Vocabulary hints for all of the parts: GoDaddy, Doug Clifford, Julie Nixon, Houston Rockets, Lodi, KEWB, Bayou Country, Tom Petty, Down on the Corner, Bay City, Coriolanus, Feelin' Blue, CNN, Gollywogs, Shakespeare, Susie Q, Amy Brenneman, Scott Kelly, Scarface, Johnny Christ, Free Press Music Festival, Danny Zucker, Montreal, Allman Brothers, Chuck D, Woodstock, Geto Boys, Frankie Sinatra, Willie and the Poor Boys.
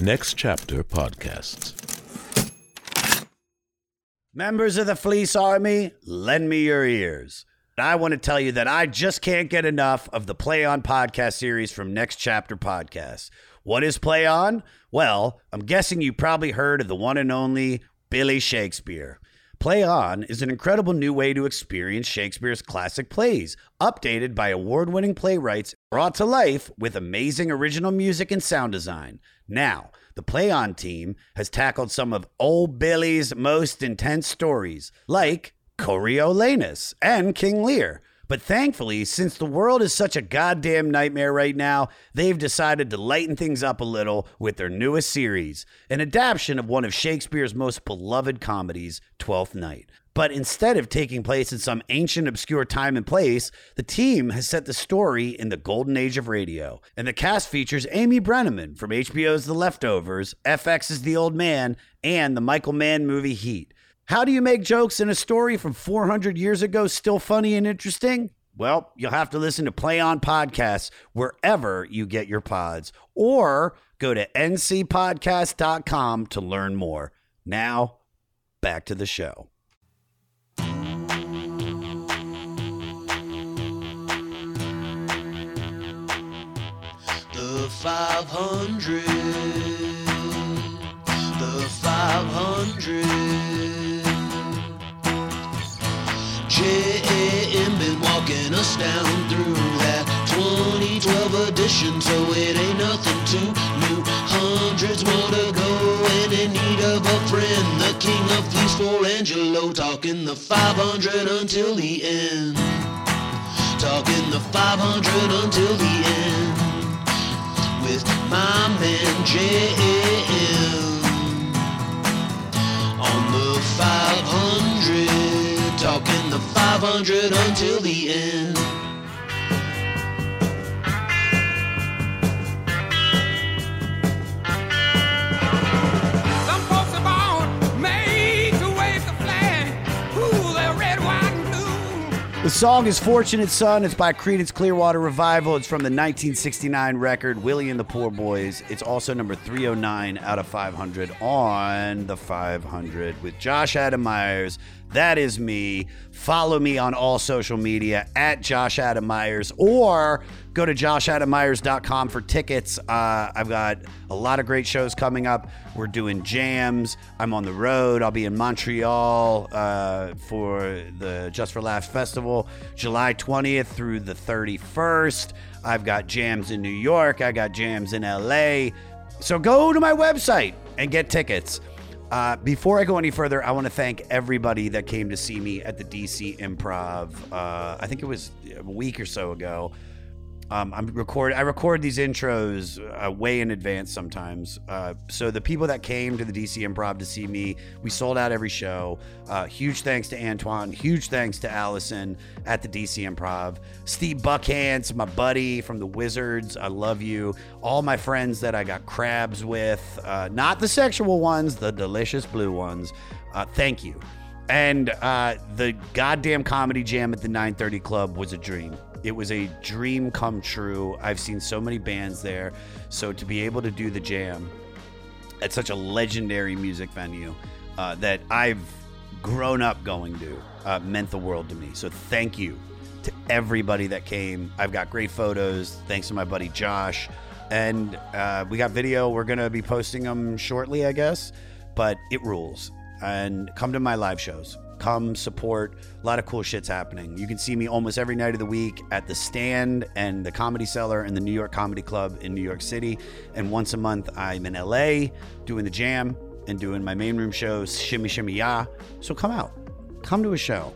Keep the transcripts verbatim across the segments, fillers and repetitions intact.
Next Chapter Podcasts. Members of the Fleece Army, lend me your ears. I want to tell you that I just can't get enough of the Play On podcast series from Next Chapter Podcasts. What is Play On? Well, I'm guessing you probably heard of the one and only Billy Shakespeare. Play On is an incredible new way to experience Shakespeare's classic plays, updated by award-winning playwrights, brought to life with amazing original music and sound design. Now, the Play On team has tackled some of Old Billy's most intense stories, like Coriolanus and King Lear. But thankfully, since the world is such a goddamn nightmare right now, they've decided to lighten things up a little with their newest series, an adaptation of one of Shakespeare's most beloved comedies, Twelfth Night. But instead of taking place in some ancient, obscure time and place, the team has set the story in the golden age of radio. And the cast features Amy Brenneman from H B O's The Leftovers, F X's The Old Man, and the Michael Mann movie Heat. How do you make jokes in a story from four hundred years ago still funny and interesting? Well, you'll have to listen to Play On Podcasts wherever you get your pods, or go to n c podcast dot com to learn more. Now, back to the show. The five hundred, the five hundred. J A M been walking us down through that twenty twelve edition, so it ain't nothing too new. Hundreds wanna go and in need of a friend. The king of fleece for Angelo, talking the five hundred until the end. Talking the five hundred until the end. With my man J A M on the five hundred. Talking the five hundred until the end. Some folks are born made to wave the flag. Ooh, they're red, white, and blue. The song is Fortunate Son. It's by Creedence Clearwater Revival. It's from the nineteen sixty-nine record, Willie and the Poor Boys. It's also number three oh nine out of five hundred on the five hundred with Josh Adam Myers. That is me. Follow me on all social media at Josh Adam Myers, or go to josh adam myers dot com for tickets. Uh, I've got a lot of great shows coming up. We're doing jams. I'm on the road. I'll be in Montreal uh, for the Just for Laughs Festival, July twentieth through the thirty-first. I've got jams in New York. I got jams in L A. So go to my website and get tickets. Uh, before I go any further, I want to thank everybody that came to see me at the D C Improv. Uh, I think it was a week or so ago. Um, I'm record. I record these intros uh, way in advance sometimes. Uh, so the people that came to the D C Improv to see me, we sold out every show. Uh, huge thanks to Antoine. Huge thanks to Allison at the D C Improv. Steve Buckhantz, my buddy from the Wizards. I love you. All my friends that I got crabs with, uh, not the sexual ones, the delicious blue ones. Uh, thank you. And uh, the goddamn comedy jam at the nine thirty Club was a dream. It was a dream come true. I've seen so many bands there. So to be able to do the jam at such a legendary music venue uh, that I've grown up going to uh, meant the world to me. So thank you to everybody that came. I've got great photos. Thanks to my buddy Josh. And uh, we got video. We're going to be posting them shortly, I guess. But it rules. And come to my live shows. Come support. A lot of cool shit's happening. You can see me almost every night of the week at the Stand and the Comedy Cellar and the New York Comedy Club in New York City. And once a month, I'm in L A doing the jam and doing my main room shows, Shimmy Shimmy Ya. So come out. Come to a show.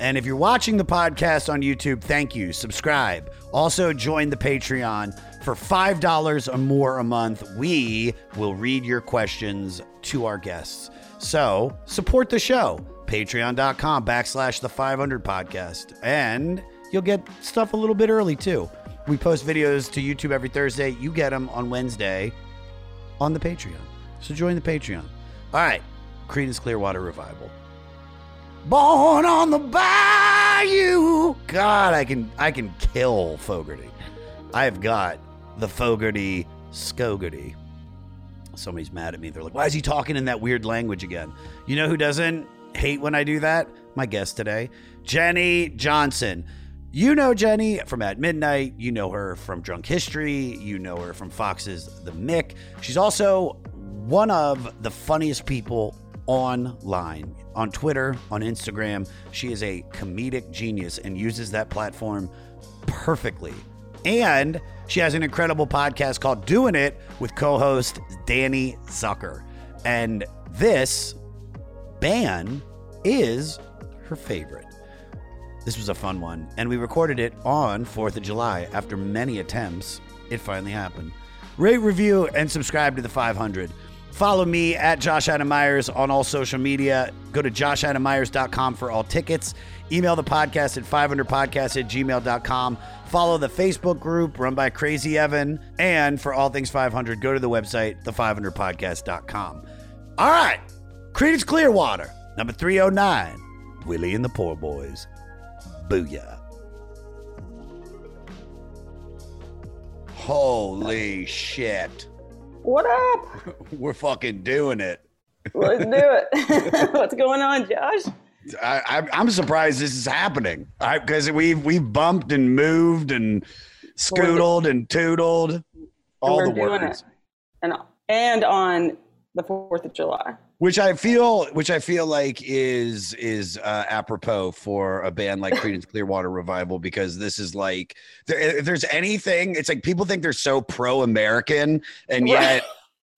And if you're watching the podcast on YouTube, thank you. Subscribe. Also, join the Patreon. For five dollars or more a month, we will read your questions to our guests. So support the show. Patreon.com backslash the 500 podcast. And you'll get stuff a little bit early too. We post videos to YouTube every Thursday. You get them on Wednesday on the Patreon. So join the Patreon. All right. Creedence Clearwater Revival. Born on the Bayou. God, I can, I can kill Fogerty. I've got the Fogerty Skogerty. somebody's mad at me. They're like, why is he talking in that weird language again? You know who doesn't hate when I do that? My guest today, Jenny Johnson. You know Jenny from At Midnight. You know her from Drunk History. You know her from Fox's The Mick. She's also one of the funniest people online, on Twitter, on Instagram. She is a comedic genius and uses that platform perfectly. And she has an incredible podcast called Doing It with co-host Danny Zucker. And this band is her favorite. This was a fun one. And we recorded it on fourth of July. After many attempts, it finally happened. Rate, review, and subscribe to the five hundred. Follow me at Josh Adam Myers on all social media. Go to josh adam myers dot com for all tickets. Email the podcast at five hundred podcast at gmail dot com. Follow the Facebook group run by Crazy Evan. And for all things five hundred, go to the website, the five hundred podcast dot com. All right. Creedence Clearwater, number three oh nine, Willie and the Poor Boys. Booyah. Holy shit. What up? We're fucking doing it. Let's do it. What's going on, Josh? I, I, I'm surprised this is happening. Because we've we've bumped and moved and scoodled and tootled. All and the words. And and on the fourth of July. Which I feel which I feel like is is uh, apropos for a band like Creedence Clearwater Revival, because this is like, there, if there's anything, it's like people think they're so pro-American, and yet,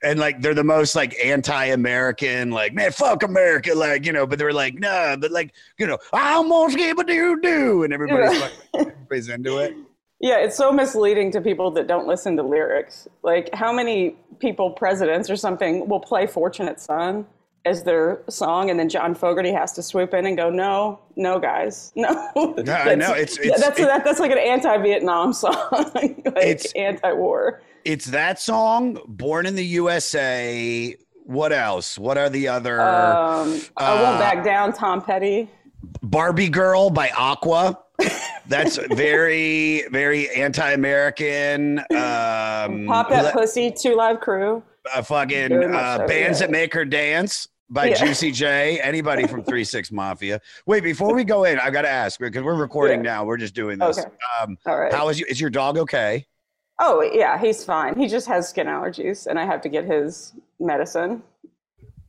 and like they're the most like anti-American, like, man, fuck America, like, you know, but they're like, nah, but like, you know, I almost gave a doo-doo, and everybody's, like, everybody's into it. Yeah, it's so misleading to people that don't listen to lyrics. Like, how many people, presidents or something, will play Fortunate Son as their song, and then John Fogerty has to swoop in and go, no, no, guys, no. No, I know. It's, it's, that's, it, that, that's like an anti-Vietnam song, like it's, anti-war. It's that song, Born in the U S A, what else? What are the other? Um, uh, I Won't Back Down, Tom Petty. Barbie Girl by Aqua. That's very, very anti-American. Um, Pop That Pussy, Two Live Crew. A fucking uh, so, Bands yeah. That Make Her Dance by yeah. Juicy J. Anybody from three six Mafia. Wait, before we go in, I've got to ask, because we're recording yeah. now. We're just doing this. Okay. Um, All right. How is you, is your dog okay? Oh, yeah, he's fine. He just has skin allergies, and I have to get his medicine.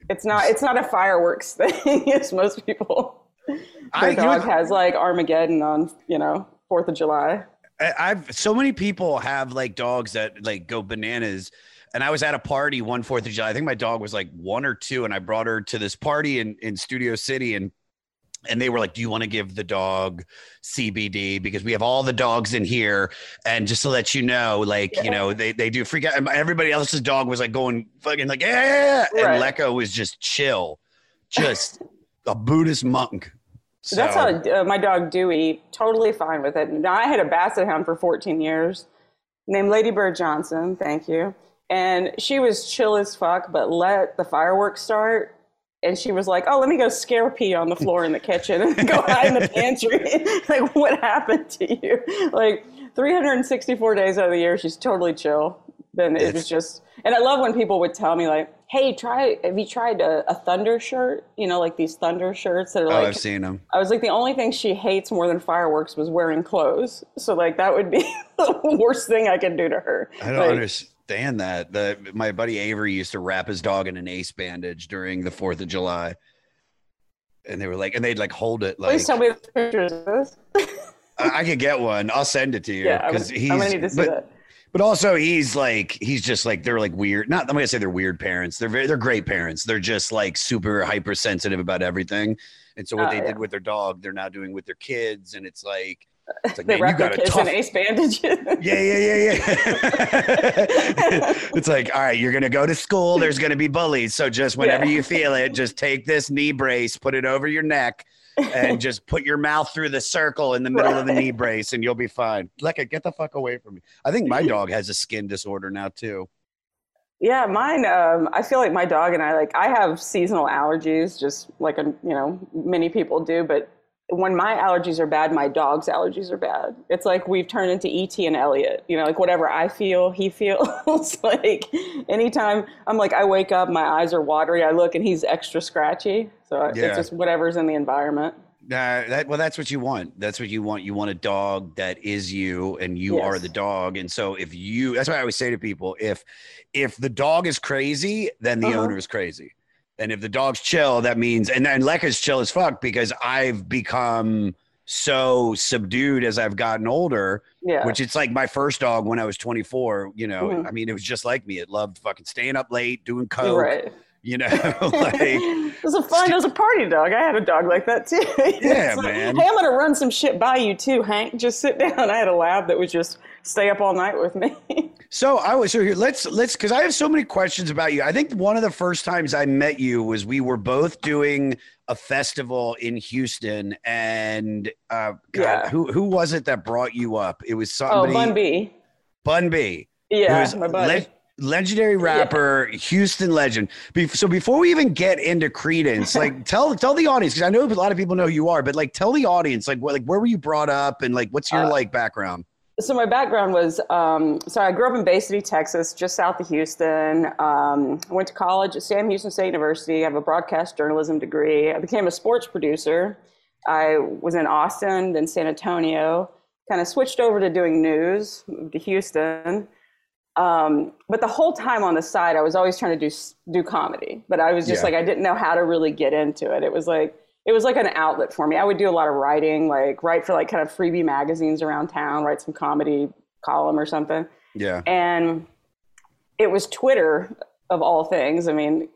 It's not, it's not a fireworks thing, as most people. My dog has like Armageddon on, you know, fourth of July. I, I've so many people have like dogs that like go bananas. And I was at a party one fourth of July. I think my dog was like one or two. And I brought her to this party in, in Studio City. And and they were like, do you want to give the dog C B D? Because we have all the dogs in here. And just to let you know, like, yeah. you know, they, they do freak out. And everybody else's dog was like going fucking like, yeah. Right. And Lecco was just chill. Just a Buddhist monk. So. That's how uh, my dog Dewey, totally fine with it. Now, I had a basset hound for fourteen years named Lady Bird Johnson, thank you. And she was chill as fuck, but let the fireworks start. And she was like, oh, let me go scare pee on the floor in the kitchen and go hide in the pantry. Like, what happened to you? Like, three hundred sixty-four days out of the year, she's totally chill. Then it it's- was just, and I love when people would tell me like, hey, try, have you tried a, a Thunder shirt? You know, like these Thunder shirts that are like. Oh, I've seen them. I was like, the only thing she hates more than fireworks was wearing clothes. So like, that would be the worst thing I could do to her. I don't like, understand that. The, my buddy Avery used to wrap his dog in an ace bandage during the fourth of July. And they were like, and they'd like hold it. Like, please tell me the pictures of this. I, I could get one. I'll send it to you. Yeah, I'm, he's, I'm going to need to see but, that. But also he's like, he's just like, they're like weird. Not, I'm going to say they're weird parents. They're very, they're great parents. They're just like super hypersensitive about everything. And so what oh, they yeah. did with their dog, they're now doing with their kids. And it's like, it's like, they man, you got a tough. Ace bandages. Yeah, yeah, yeah, yeah. It's like, all right, you're going to go to school. There's going to be bullies. So just whenever yeah. you feel it, just take this knee brace, put it over your neck. And just put your mouth through the circle in the middle right. of the knee brace and you'll be fine. Lecca, get the fuck away from me. I think my dog has a skin disorder now too. Yeah, mine, um, I feel like my dog and I, like I have seasonal allergies, just like, a, you know, many people do, but when my allergies are bad, my dog's allergies are bad. It's like we've turned into E T and Elliot, you know, like whatever I feel, he feels. Like anytime I'm like, I wake up, my eyes are watery. I look and he's extra scratchy. So yeah. It's just whatever's in the environment. Uh, that, well, that's what you want. That's what you want. You want a dog that is you, and you yes. are the dog. And so if you, that's why I always say to people, if, if the dog is crazy, then the uh-huh. owner is crazy. And if the dog's chill, that means, and then Lekka's chill as fuck, because I've become so subdued as I've gotten older, yeah. which it's like my first dog when I was twenty-four, you know, mm-hmm. I mean, it was just like me. It loved fucking staying up late, doing coke, right. you know, like. It was a fun, it was a party dog. I had a dog like that too. Yeah, like, man. Hey, I'm going to run some shit by you too, Hank. Just sit down. I had a lab that would just stay up all night with me. So I was so here. Let's let's because I have so many questions about you. I think one of the first times I met you was we were both doing a festival in Houston, and uh, God, yeah. who who was it that brought you up? It was somebody. Oh, Bun B. Bun B. Yeah, my buddy. Le- legendary rapper, yeah. Houston legend. Be- so before we even get into Creedence, like tell tell the audience, because I know a lot of people know who you are, but like tell the audience, like what like where were you brought up, and like what's your uh, like background? So my background was, um, so I grew up in Bay City, Texas, just south of Houston. Um, I went to college at Sam Houston State University. I have a broadcast journalism degree. I became a sports producer. I was in Austin, then San Antonio, kind of switched over to doing news, moved to Houston. Um, but the whole time on the side, I was always trying to do do comedy. But I was just yeah. like, I didn't know how to really get into it. It was like, it was like an outlet for me. I would do a lot of writing, like write for like kind of freebie magazines around town, write some comedy column or something. Yeah. And it was Twitter of all things. I mean,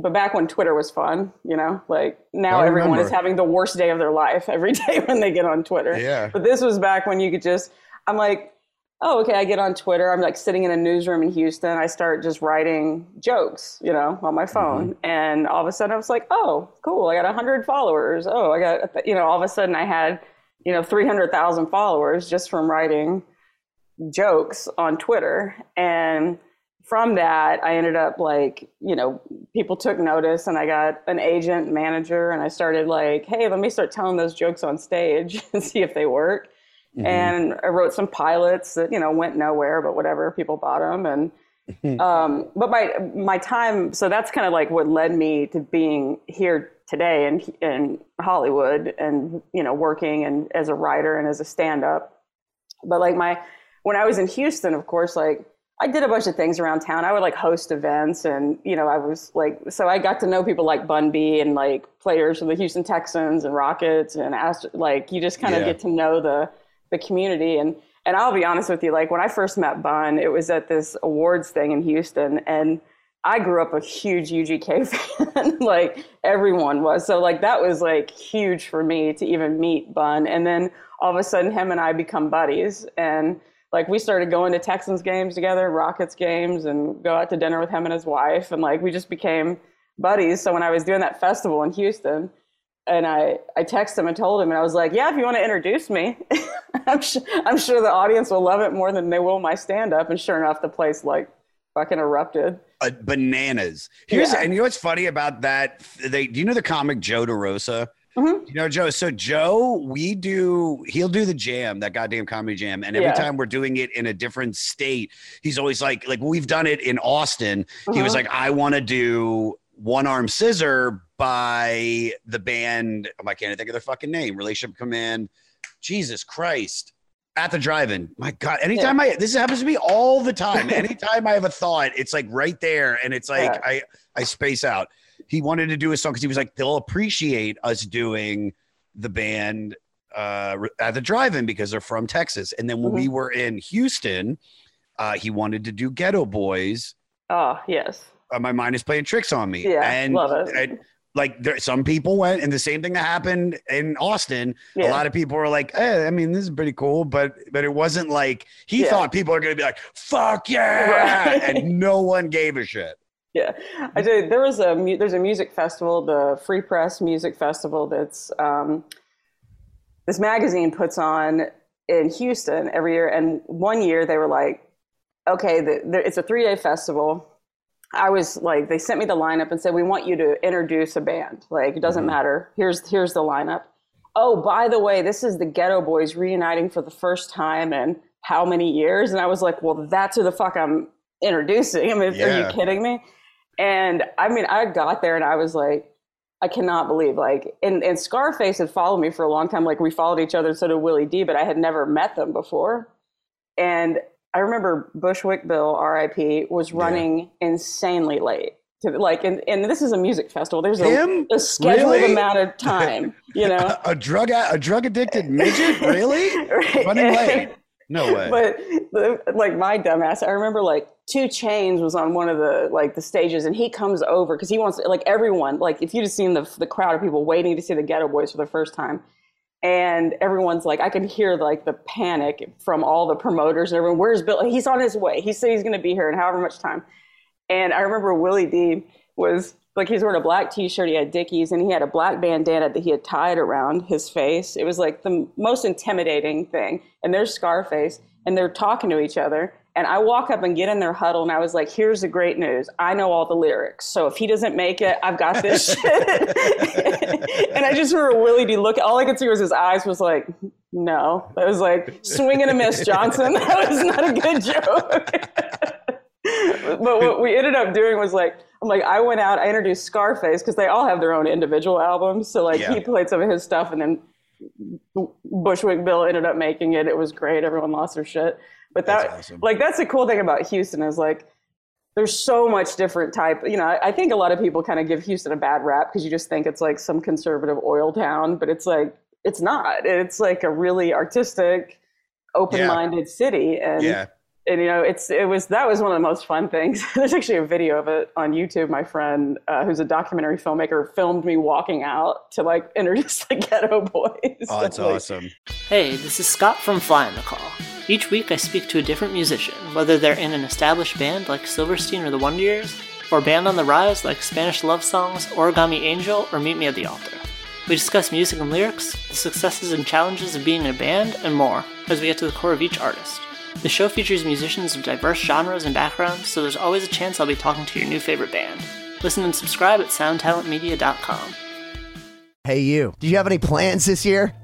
but back when Twitter was fun, you know, like now everyone remember. is having the worst day of their life every day when they get on Twitter. Yeah. But this was back when you could just, I'm like, oh, okay, I get on Twitter. I'm like sitting in a newsroom in Houston. I start just writing jokes, you know, on my phone. Mm-hmm. And all of a sudden I was like, oh, cool. I got one hundred followers. Oh, I got, you know, all of a sudden I had, you know, three hundred thousand followers just from writing jokes on Twitter. And from that, I ended up like, you know, people took notice, and I got an agent, manager, and I started like, hey, let me start telling those jokes on stage and see if they work. Mm-hmm. And I wrote some pilots that, you know, went nowhere, but whatever, people bought them. And, um, but my, my time, so that's kind of like what led me to being here today in, in Hollywood and, you know, working and as a writer and as a stand-up. But like my, when I was in Houston, of course, like I did a bunch of things around town. I would like host events, and, you know, I was like, so I got to know people like Bun B and like players from the Houston Texans and Rockets and Astro, like you just kind of yeah. get to know the, the community. And, and I'll be honest with you, like when I first met Bun, it was at this awards thing in Houston, and I grew up a huge U G K fan, like everyone was. So like, that was like huge for me to even meet Bun. And then all of a sudden him and I become buddies. And like, we started going to Texans games together, Rockets games, and go out to dinner with him and his wife. And like, we just became buddies. So when I was doing that festival in Houston, and I, I texted him and told him, and I was like, yeah, if you want to introduce me, I'm, sh- I'm sure the audience will love it more than they will my stand-up. And sure enough, the place like fucking erupted. Uh, bananas. Here's yeah. And you know what's funny about that? They, do you know the comic Joe DeRosa? Mm-hmm. You know, Joe, so Joe, we do, he'll do the jam, that goddamn comedy jam. And every yeah. time we're doing it in a different state, he's always like, like we've done it in Austin. Mm-hmm. He was like, I want to do One Arm Scissor by the band, oh, I can't think of their fucking name, Relationship Command, Jesus Christ, At the Drive-In. My God, anytime yeah. I, this happens to me all the time. Anytime I have a thought, it's like right there, and it's like yeah. I, I space out. He wanted to do a song because he was like, they'll appreciate us doing the band uh, At the Drive-In because they're from Texas. And then when mm-hmm. we were in Houston, uh, he wanted to do Geto Boys. Oh, yes. Uh, my mind is playing tricks on me. Yeah, and love it. I, like there, some people went, and the same thing that happened in Austin. Yeah. A lot of people were like, eh, I mean, this is pretty cool, but but it wasn't like he yeah. thought people are going to be like, fuck yeah, right. and no one gave a shit. Yeah, I did. There was a there's a music festival, the Free Press Music Festival, that's um, this magazine puts on in Houston every year. And one year they were like, okay, the, the, it's a three day festival. I was like, they sent me the lineup and said, we want you to introduce a band. Like, it doesn't mm-hmm. matter. Here's, here's the lineup. oh, by the way, this is the Geto Boys reuniting for the first time in how many years? And I was like, well, that's who the fuck I'm introducing. I mean, yeah. Are you kidding me? And I mean, I got there and I was like, I cannot believe, like, and, and Scarface had followed me for a long time. Like, we followed each other, so did Willie D, but I had never met them before. And I remember Bushwick Bill, R I P, was running yeah. insanely late. To, like, and, and this is a music festival. There's a, a scheduled really? amount of time, you know. a, a drug a drug addicted midget, really? Right. Running late? No way. But like my dumbass, I remember like Two Chainz was on one of the like the stages, and he comes over because he wants like everyone. Like if you'd have seen the the crowd of people waiting to see the Geto Boys for the first time. And everyone's like, I can hear like the panic from all the promoters and everyone. Where's Bill? He's on his way. He said he's going to be here in however much time. And I remember Willie D was like, he's wearing a black t-shirt. He had Dickies and he had a black bandana that he had tied around his face. It was like the most intimidating thing. And there's Scarface and they're talking to each other. And I walk up and get in their huddle and I was like, here's the great news. I know all the lyrics. So if he doesn't make it, I've got this shit. And I just remember Willie D look. All I could see was his eyes was like, no. It was like, swing and a miss, Johnson. That was not a good joke. But what we ended up doing was like, I'm like, I went out, I introduced Scarface, because they all have their own individual albums. So like, yeah. he played some of his stuff, and then Bushwick Bill ended up making it. It was great. Everyone lost their shit. But that, that's awesome. Like, that's the cool thing about Houston is like, there's so much different type. You know, I think a lot of people kind of give Houston a bad rap because you just think it's like some conservative oil town, but it's like, it's not. It's like a really artistic, open-minded yeah. city. And, yeah. and, you know, it's, it was, that was one of the most fun things. There's actually a video of it on YouTube. My friend, uh, who's a documentary filmmaker, filmed me walking out to like introduce the Geto Boys. Oh, that's like, awesome. Hey, this is Scott from Fly on the Call. Each week I speak to a different musician, whether they're in an established band like Silverstein or the Wonder Years, or a band on the rise like Spanish Love Songs, Origami Angel, or Meet Me at the Altar. We discuss music and lyrics, the successes and challenges of being in a band, and more, as we get to the core of each artist. The show features musicians of diverse genres and backgrounds, so there's always a chance I'll be talking to your new favorite band. Listen and subscribe at sound talent media dot com. Hey you, do you have any plans this year?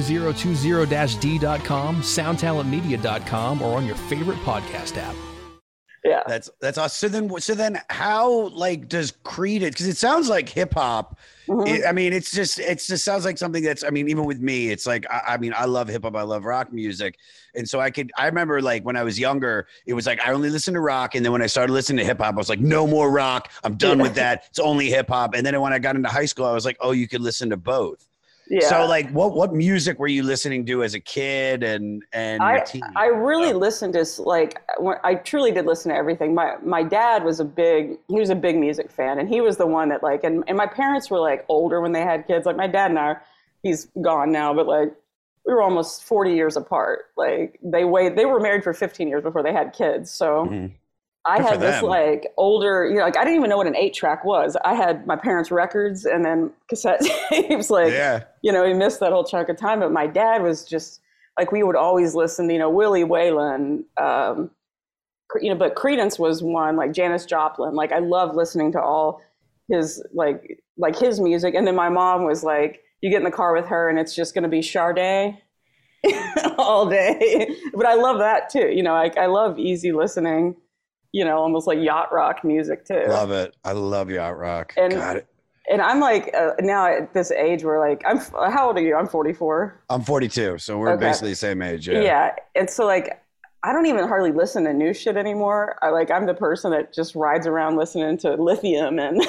thousand twenty d dot com, sound talent media dot com, or on your favorite podcast app. Yeah, that's that's awesome. So then, so then, how like does Creedence? Because it sounds like hip hop. Mm-hmm. I mean, it's just it's just sounds like something that's. I mean, even with me, it's like I, I mean, I love hip hop, I love rock music, and so I could. I remember like when I was younger, it was like I only listened to rock, and then when I started listening to hip hop, I was like, no more rock. I'm done yeah. with that. It's only hip hop. And then when I got into high school, I was like, oh, you could listen to both. Yeah. So like what, what music were you listening to as a kid and, and I, I really oh. listened to like, when, I truly did listen to everything. My, my dad was a big, he was a big music fan, and he was the one that like, and, and my parents were like older when they had kids. Like my dad and I, he's gone now, but like we were almost forty years apart. Like they wait, they were married for fifteen years before they had kids. So mm-hmm. I Good had this like older, you know, like I didn't even know what an eight track was. I had my parents' records and then cassette tapes. Like, yeah. you know, we missed that whole chunk of time. But my dad was just like, we would always listen to, you know, Willie Whalen, um, you know, but Creedence was one, like Janis Joplin. Like I love listening to all his, like, like his music. And then my mom was like, you get in the car with her and it's just going to be Sade all day. But I love that too. You know, like I love easy listening. You know, almost like yacht rock music too. Love it. I love yacht rock. And, Got it. And I'm like uh, now at this age where like I'm. How old are you? I'm forty-four. I'm forty-two, so we're okay. basically the same age. Yeah. Yeah, and so like I don't even hardly listen to new shit anymore. I like I'm the person that just rides around listening to Lithium and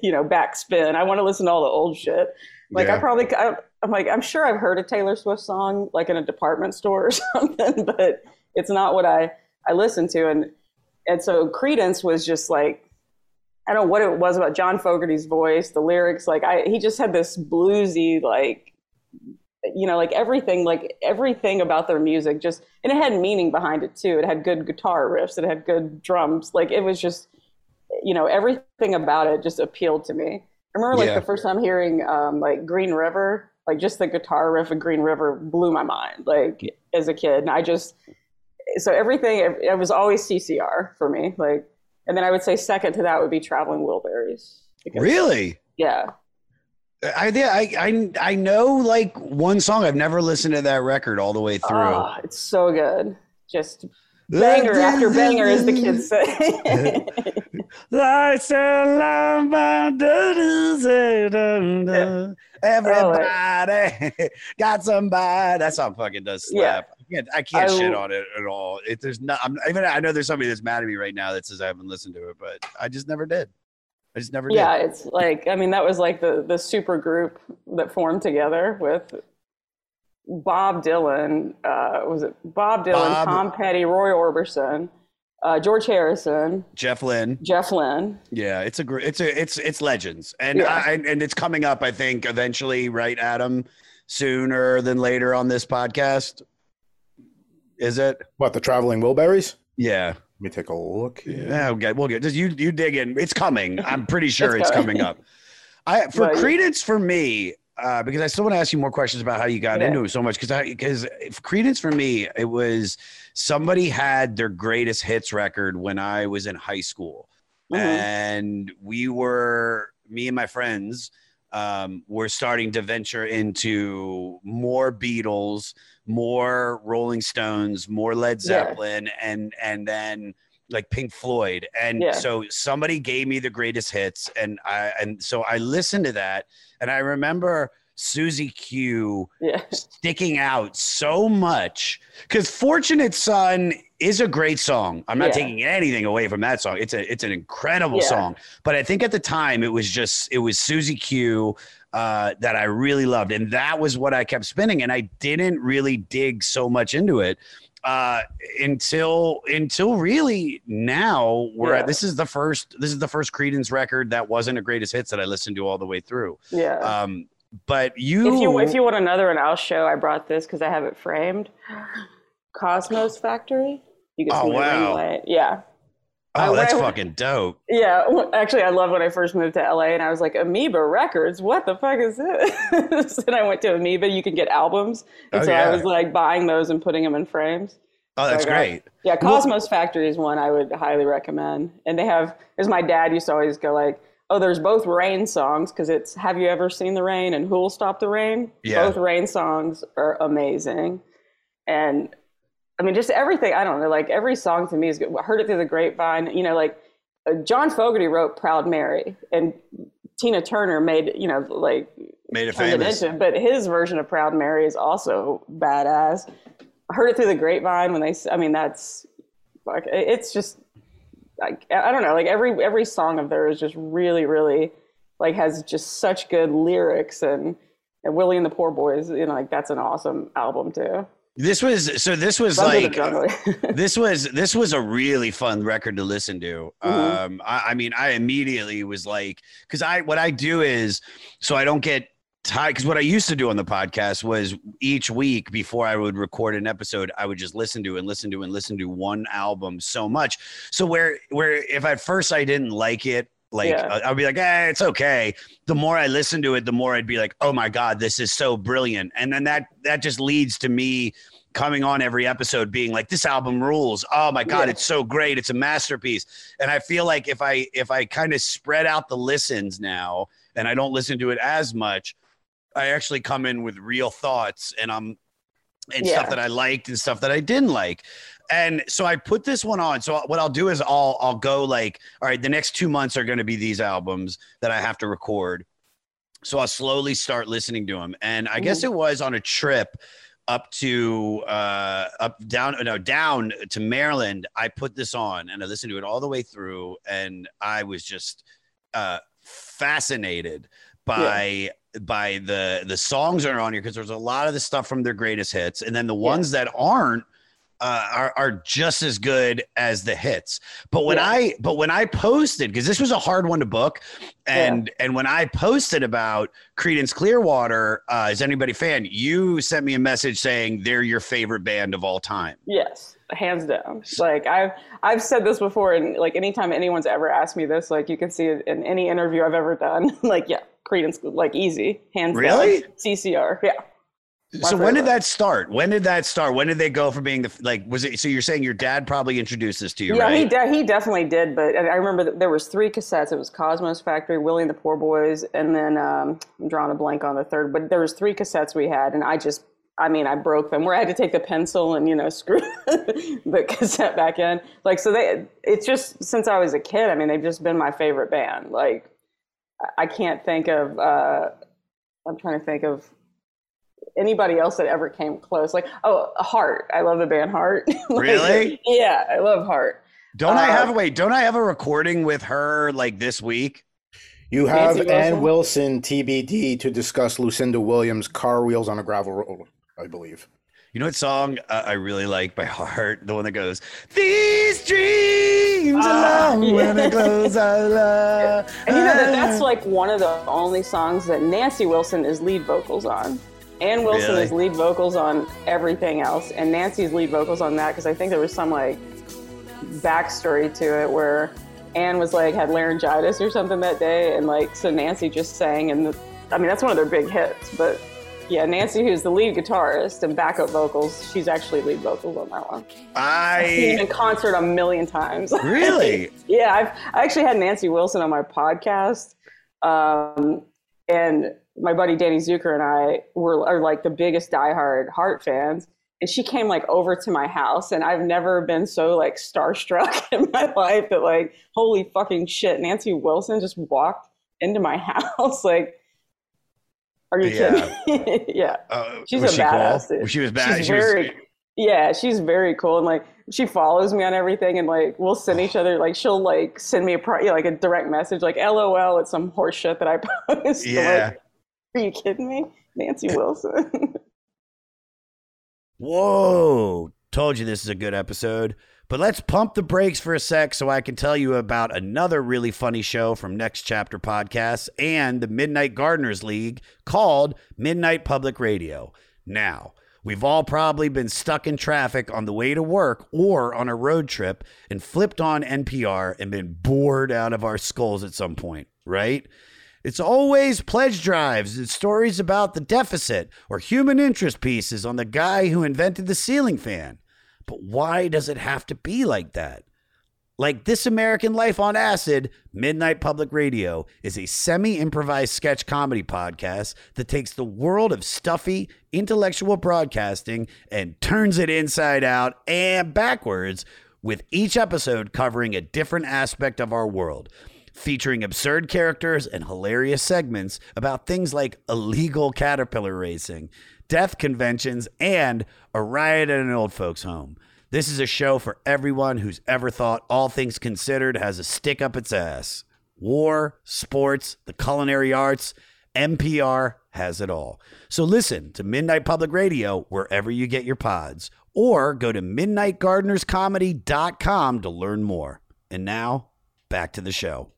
you know Backspin. I want to listen to all the old shit. Like yeah. I probably I, I'm like I'm sure I've heard a Taylor Swift song like in a department store or something, but it's not what I I listen to and. And so Creedence was just like, I don't know what it was about John Fogerty's voice, the lyrics. Like I, he just had this bluesy, like, you know, like everything, like everything about their music just, and it had meaning behind it too. It had good guitar riffs. It had good drums. Like it was just, you know, everything about it just appealed to me. I remember like yeah. the first time hearing um, like Green River, like just the guitar riff of Green River blew my mind, like yeah. as a kid. And I just, so everything, it, it was always C C R for me. Like, and then I would say second to that would be Traveling Wilburys. Really? Yeah. I, I I I know like one song. I've never listened to that record all the way through. Oh, it's so good. Just banger after banger, as the kids say. Lights and love my duties. Everybody got somebody. That song fucking does slap. Yeah. I can't, I can't I, shit on it at all. If there's not, I'm, even I know there's somebody that's mad at me right now that says I haven't listened to it, but I just never did. I just never did. Yeah, it's like, I mean, that was like the, the super group that formed together with Bob Dylan, uh, was it Bob Dylan, Bob, Tom Petty, Roy Orbison, uh, George Harrison, Jeff Lynne, Jeff Lynne. Yeah, it's a it's a it's it's legends, and yeah. I, and it's coming up, I think, eventually, right, Adam? Sooner than later on this podcast, is it? What, the Traveling Wilburys? Yeah. Let me take a look. Yeah, okay, we'll get just you. You dig in. It's coming. I'm pretty sure it's, it's coming. coming up. I for right. Creedence for me uh, because I still want to ask you more questions about how you got yeah. into it so much because I because Creedence for me it was somebody had their greatest hits record when I was in high school mm-hmm. and we were me and my friends um, were starting to venture into more Beatles. More Rolling Stones, more Led Zeppelin, yeah. and and then like Pink Floyd, and yeah. so somebody gave me the greatest hits, and I and so I listened to that, and I remember Susie Q yeah. sticking out so much because "Fortunate Son" is a great song. I'm not yeah. taking anything away from that song. It's a it's an incredible yeah. song, but I think at the time it was just it was Susie Q. Uh, that I really loved. And that was what I kept spinning. And I didn't really dig so much into it uh, until, until really now where yeah. this is the first, this is the first Creedence record that wasn't a greatest hits that I listened to all the way through. Yeah. Um, but you, if you, if you want another, and I'll show, I brought this cause I have it framed. Cosmos Factory. You can see oh, wow. It anyway. Yeah. Oh, uh, that's I, fucking dope. Yeah. Actually, I love when I first moved to L A and I was like, Amoeba Records, what the fuck is this? And I went to Amoeba. You can get albums. And oh, so yeah. I was like buying those and putting them in frames. Oh, that's so got, great. Yeah. Cosmos well, Factory is one I would highly recommend. And they have, as my dad used to always go like, oh, there's both Rain songs because it's Have You Ever Seen the Rain and Who'll Stop the Rain? Yeah. Both Rain songs are amazing. And I mean, just everything. I don't know. Like every song to me is good. I heard it through the grapevine. You know, like uh, John Fogerty wrote "Proud Mary," and Tina Turner made you know like made it famous. It into, but his version of "Proud Mary" is also badass. I heard it through the grapevine when they. I mean, that's like it's just like I don't know. Like every every song of theirs just really, really like has just such good lyrics and and Willie and the Poor Boys. You know, like that's an awesome album too. This was so this was like this was this was a really fun record to listen to. Mm-hmm. Um, I, I mean, I immediately was like, because I what I do is so I don't get tired. Because what I used to do on the podcast was each week before I would record an episode, I would just listen to and listen to and listen to one album so much. So where where if at first I didn't like it. Like yeah. I'll be like, eh, it's okay. The more I listen to it, the more I'd be like, oh my God, this is so brilliant. And then that, that just leads to me coming on every episode being like, this album rules. Oh my God, yeah. it's so great. It's a masterpiece. And I feel like if I, if I kind of spread out the listens now and I don't listen to it as much, I actually come in with real thoughts and I'm, and yeah. stuff that I liked and stuff that I didn't like. And so I put this one on. So what I'll do is I'll I'll go like, all right, the next two months are going to be these albums that I have to record. So I'll slowly start listening to them. And I mm-hmm. guess it was on a trip up to uh, up down no down to Maryland. I put this on and I listened to it all the way through, and I was just uh, fascinated by. Yeah. by the the songs that are on here because there's a lot of the stuff from their greatest hits and then the ones yeah. that aren't uh, are, are just as good as the hits. But when yeah. I, but when I posted, cause this was a hard one to book. And, yeah. and when I posted about Creedence Clearwater, uh, is anybody a fan? You sent me a message saying they're your favorite band of all time. Yes. Hands down. Like I've, I've said this before, and like, anytime anyone's ever asked me this, like you can see it in any interview I've ever done, like, yeah, Creedence, like easy hands really? down. C C R. Yeah. My so when did that start? When did that start? When did they go from being the, like, was it, so you're saying your dad probably introduced this to you, yeah, right? he de- he definitely did. But I remember that there was three cassettes. It was Cosmos Factory, Willie and the Poor Boys. And then um, I'm drawing a blank on the third, but there was three cassettes we had. And I just, I mean, I broke them where I had to take the pencil and, you know, screw the cassette back in. Like, so they, it's just, since I was a kid, I mean, they've just been my favorite band. Like, I can't think of, uh, I'm trying to think of, anybody else that ever came close. Like, oh, Heart. I love the band Heart. Like, really? Yeah, I love Heart. Don't uh, I have, wait, don't I have a recording with her like this week? You have Nancy Ann Wilson, T B D, to discuss Lucinda Williams' Car Wheels on a Gravel Road, I believe. You know what song uh, I really like by Heart? The one that goes, these dreams ah, are long yeah. when they close our love. And you know that that's like one of the only songs that Nancy Wilson is lead vocals on. Ann Wilson really? is lead vocals on everything else, and Nancy's lead vocals on that, because I think there was some like backstory to it where Ann was like had laryngitis or something that day, and like so Nancy just sang, and the, I mean that's one of their big hits. But yeah, Nancy, who's the lead guitarist and backup vocals, she's actually lead vocals on that one. I... I've seen in concert a million times. Really? Yeah, I've I actually had Nancy Wilson on my podcast, um, and. My buddy Danny Zucker and I were are like the biggest diehard Heart fans, and she came like over to my house, and I've never been so like starstruck in my life that like holy fucking shit, Nancy Wilson just walked into my house. Like, are you yeah. kidding? yeah, uh, she's was a she badass. Cool? She was bad. She's she very, was... yeah, she's very cool, and like she follows me on everything, and like we'll send each other like she'll like send me a pro- like a direct message like LOL at some horse shit that I post. Yeah. Like, are you kidding me? Nancy Wilson. Whoa. Told you this is a good episode. But let's pump the brakes for a sec so I can tell you about another really funny show from Next Chapter Podcasts and the Midnight Gardeners League called Midnight Public Radio. Now, we've all probably been stuck in traffic on the way to work or on a road trip and flipped on N P R and been bored out of our skulls at some point, right? It's always pledge drives and stories about the deficit or human interest pieces on the guy who invented the ceiling fan. But why does it have to be like that? Like This American Life on Acid, Midnight Public Radio is a semi-improvised sketch comedy podcast that takes the world of stuffy, intellectual broadcasting and turns it inside out and backwards, with each episode covering a different aspect of our world. Featuring absurd characters and hilarious segments about things like illegal caterpillar racing, death conventions, and a riot at an old folks' home. This is a show for everyone who's ever thought all things considered has a stick up its ass. War, sports, the culinary arts, N P R has it all. So listen to Midnight Public Radio wherever you get your pods, or go to midnight gardeners comedy dot com to learn more. And now, back to the show.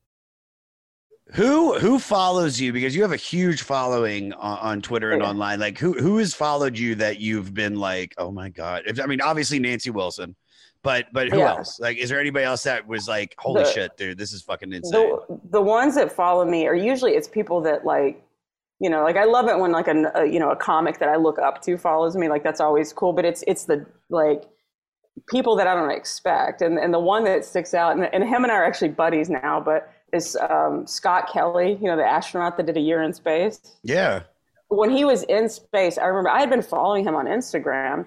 Who who follows you? Because you have a huge following on, on Twitter and yeah. online. Like who who has followed you that you've been like, oh my god? If, I mean, obviously Nancy Wilson, but but who yeah. else? Like, is there anybody else that was like, holy the, shit, dude, this is fucking insane? The, the ones that follow me are usually it's people that like, you know, like I love it when like a, a you know a comic that I look up to follows me. Like that's always cool. But it's it's the like. people that I don't expect. And and the one that sticks out, and, and him and I are actually buddies now, but is um, Scott Kelly, you know, the astronaut that did A Year in Space. Yeah. When he was in space, I remember I had been following him on Instagram,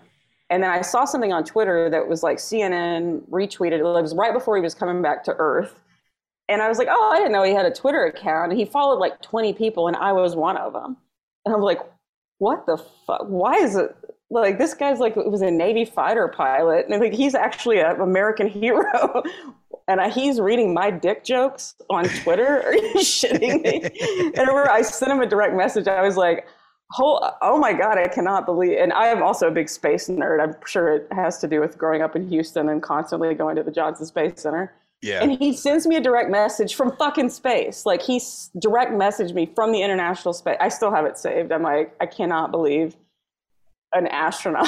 and then I saw something on Twitter that was like C N N retweeted. It was right before he was coming back to Earth. And I was like, oh, I didn't know he had a Twitter account. And he followed like twenty people, and I was one of them. And I'm like, what the fuck? Why is it? Like this guy's like was a Navy fighter pilot, and like he's actually an American hero, and I, he's reading my dick jokes on Twitter. Are you shitting me? And I remember I sent him a direct message. I was like, Whole, oh my God, I cannot believe. And I am also a big space nerd. I'm sure it has to do with growing up in Houston and constantly going to the Johnson Space Center. Yeah. And he sends me a direct message from fucking space. Like, he direct messaged me from the International Space. I still have it saved. I'm like, I cannot believe an astronaut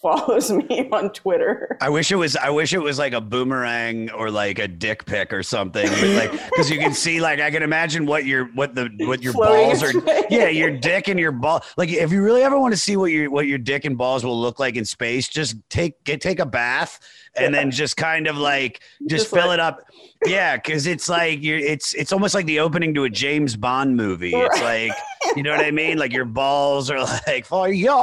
follows me on Twitter. I wish it was, I wish it was like a boomerang or like a dick pic or something. Like, cause you can see, like, I can imagine what your, what the, what your Floating balls are. Space. Yeah. Your dick and your ball. Like, if you really ever want to see what your, what your dick and balls will look like in space, just take, get, take a bath and yeah. then just kind of like, just, just fill like- it up. Yeah. Cause it's like, you're, it's, it's almost like the opening to a James Bond movie. Right. It's like, you know what I mean? Like, your balls are like, for your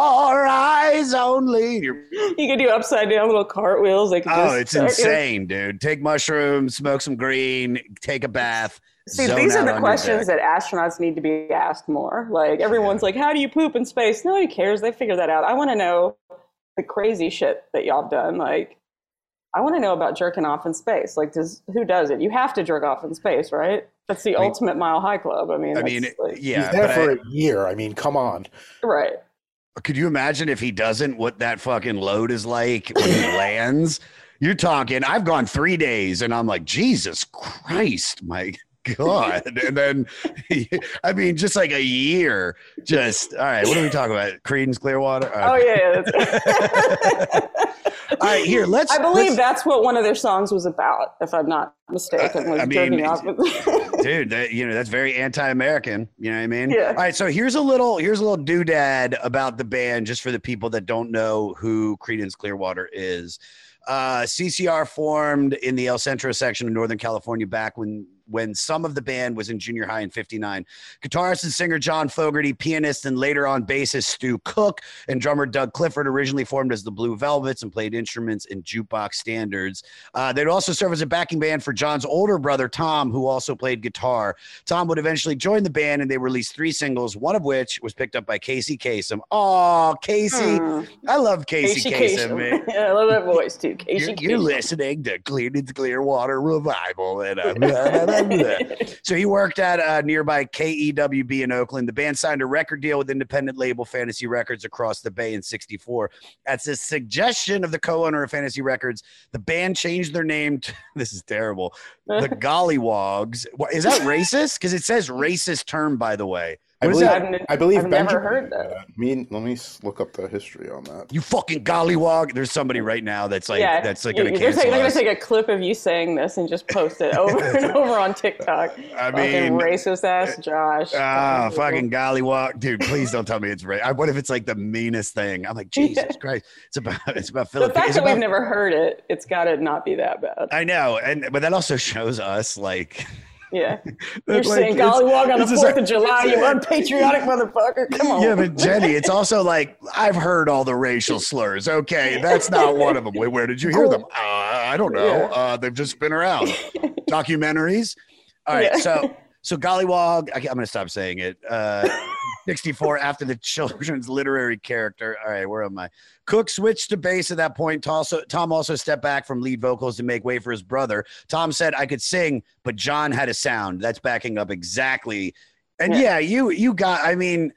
eyes only. You're... You can do upside down little cartwheels. Like, oh, it's start, insane, you know? Dude. Take mushrooms, smoke some green, take a bath. See, these are the questions that astronauts need to be asked more. Like, everyone's like, how do you poop in space? Nobody cares. They figure that out. I want to know the crazy shit that y'all have done. Like, I want to know about jerking off in space. Like, does who does it? You have to jerk off in space, right? That's the I mean, ultimate Mile High Club. I mean, I mean, like, yeah, he's there for I, a year. I mean, come on, right? Could you imagine if he doesn't? What that fucking load is like when he lands? You're talking. I've gone three days, and I'm like, Jesus Christ, my God! And then, I mean, just like a year. Just all right. What are we talking about? Creedence Clearwater. Uh, oh yeah. yeah All right, here, let's... I believe let's, that's what one of their songs was about, if I'm not mistaken. Like, I mean, off with... dude, that, you know, that's very anti-American. You know what I mean? Yeah. All right, so here's a little here's a little doodad about the band, just for the people that don't know who Creedence Clearwater is. Uh, C C R formed in the El Centro section of Northern California back when, when some of the band was in junior high in fifty-nine. Guitarist and singer John Fogerty, pianist and later on bassist Stu Cook, and drummer Doug Clifford originally formed as the Blue Velvets and played instruments in jukebox standards. Uh, they'd also serve as a backing band for John's older brother, Tom, who also played guitar. Tom would eventually join the band, and they released three singles, one of which was picked up by Casey Kasem. Aw, Casey. Mm. I love Casey, Casey Kasem. Kasem. Man. Yeah, I love that voice, too. Casey you're, you're Kasem. Listening to Creedence Clearwater Revival, and I'm uh, So he worked at uh, nearby K E W B in Oakland. The band signed a record deal with independent label Fantasy Records across the bay in sixty-four. At the suggestion of the co-owner of Fantasy Records, the band changed their name to, this is terrible, the Gollywogs. Is that racist? Because it says racist term, by the way. What I believe, I've, I believe I've Benjamin, never heard that. I mean, let me look up the history on that. You fucking gollywog. There's somebody right now that's like, yeah, that's like going to cancel. They're going to take a clip of you saying this and just post it over and over on TikTok. I fucking mean, racist ass Josh. Ah, uh, fucking gollywog, dude. Please don't tell me it's racist. What if it's like the meanest thing? I'm like, Jesus Christ. It's about it's about Philippines. The fact that about, we've never heard it, it's got to not be that bad. I know, and but that also shows us like. Yeah, you're like, saying gollywog on the Fourth of July, you unpatriotic motherfucker. Come on. Yeah, but Jenny, it's also like I've heard all the racial slurs. Okay, that's not one of them. Wait, where did you hear them? Uh, I don't know. Yeah. Uh, they've just been around. Documentaries. All right, yeah. so so gollywog. I, I'm gonna stop saying it. Uh, sixty-four after the children's literary character. All right, where am I? Cook switched to bass at that point. Tom also stepped back from lead vocals to make way for his brother. Tom said, I could sing, but John had a sound. That's backing up exactly. And yeah, yeah you you got, I mean,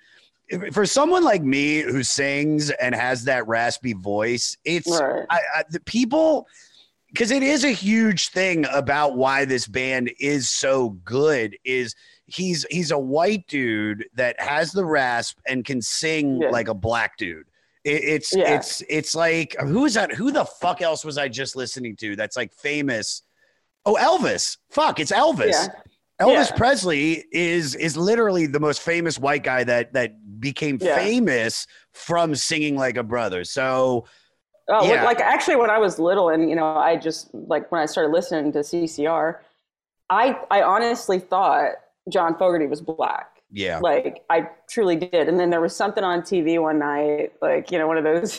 for someone like me who sings and has that raspy voice, it's right. I, I, the people, because it is a huge thing about why this band is so good is he's he's a white dude that has the rasp and can sing yeah. like a black dude. It, it's yeah. it's it's like who is that? Who the fuck else was I just listening to? That's like famous. Oh, Elvis! Fuck, it's Elvis. Yeah. Elvis yeah. Presley is is literally the most famous white guy that that became yeah. famous from singing like a brother. So, oh, yeah. like actually, when I was little, and you know, I just like when I started listening to C C R, I I honestly thought John Fogerty was black. Yeah. Like I truly did. And then there was something on T V one night, like, you know, one of those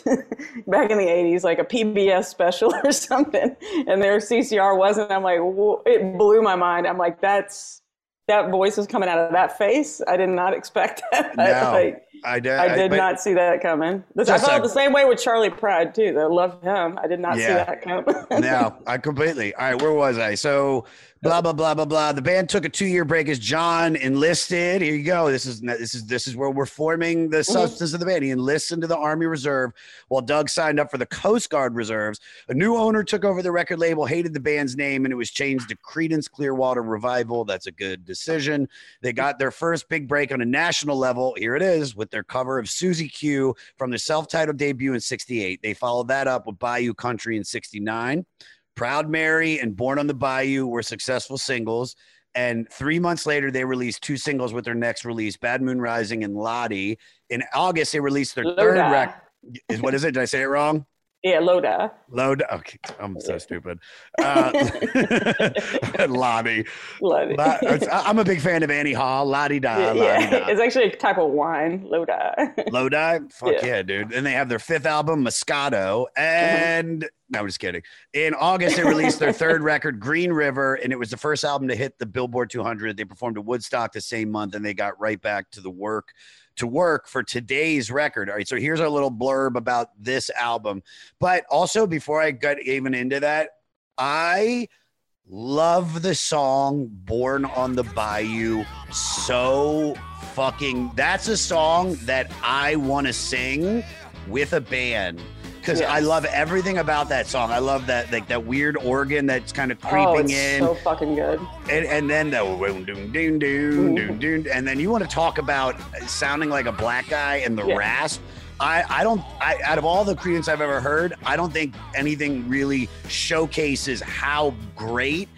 back in the eighties, like a P B S special or something. And their C C R wasn't. I'm like, whoa, it blew my mind. I'm like, that's that voice is coming out of that face. I did not expect that. No. Like, I did, I did I, not see that coming. This, I felt a, the same way with Charlie Pride, too. I love him. I did not yeah, see that coming. No, I completely. All right, where was I? So blah, blah, blah, blah, blah. The band took a two-year break as John enlisted. Here you go. This is this is, this is where we're forming the substance of the band. He enlists into the Army Reserve while Doug signed up for the Coast Guard Reserves. A new owner took over the record label, hated the band's name, and it was changed to Creedence Clearwater Revival. That's a good decision. They got their first big break on a national level. Here it is, with their cover of Susie Q from their self-titled debut in sixty-eight. They followed that up with Bayou Country in sixty-nine. Proud Mary and Born on the Bayou were successful singles. And three months later, they released two singles with their next release, Bad Moon Rising and Lodi. In August, they released their Lodi. third record. What is it? Did I say it wrong? Yeah, Lodi. Lodi. Okay, I'm so stupid. Uh, Lodi. Lodi. I'm a big fan of Annie Hall. Lodi-da, yeah, yeah. It's actually a type of wine. Lodi. Lodi? Fuck yeah, yeah dude. And they have their fifth album, Moscato. And... Mm-hmm. No, I'm just kidding. In August, they released their third record, Green River, and it was the first album to hit the Billboard two hundred. They performed at Woodstock the same month, and they got right back to the work to work for today's record. All right, so here's our little blurb about this album. But also, before I got even into that, I love the song Born on the Bayou so fucking... That's a song that I want to sing with a band. Because yes. I love everything about that song. I love that like that weird organ that's kind of creeping oh, it's in. So fucking good. And, and then the doom doom doom doom doom, and then you want to talk about sounding like a black guy and the yeah. rasp. I, I don't. I, out of all the Creedence I've ever heard, I don't think anything really showcases how great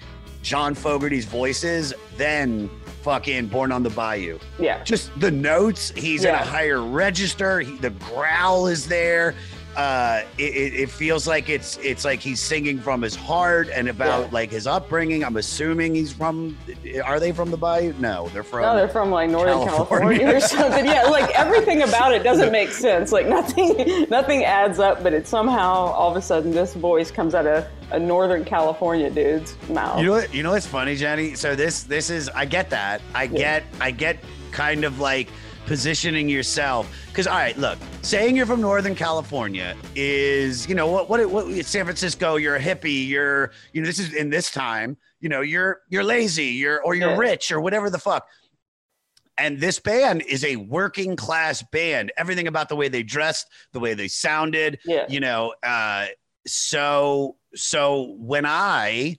John Fogerty's voice is than fucking Born on the Bayou. Yeah. Just the notes. He's yeah. in a higher register. He, the growl is there. Uh, it, it feels like it's it's like he's singing from his heart and about yeah. like his upbringing. I'm assuming he's from. Are they from the Bayou? No, they're from. No, they're from like Northern California, California or something. Yeah, like everything about it doesn't make sense. Like nothing, nothing adds up. But it somehow all of a sudden this voice comes out of a Northern California dude's mouth. You know what? You know what's funny, Jenny? So this this is I get that. I yeah. get I get kind of like. Positioning yourself, because all right, look, saying you're from Northern California is, you know, what what what it's San Francisco. You're a hippie. You're, you know, this is in this time. You know, you're you're lazy. You're or you're yeah. rich or whatever the fuck. And this band is a working class band. Everything about the way they dressed, the way they sounded, yeah. you know. Uh, so so when I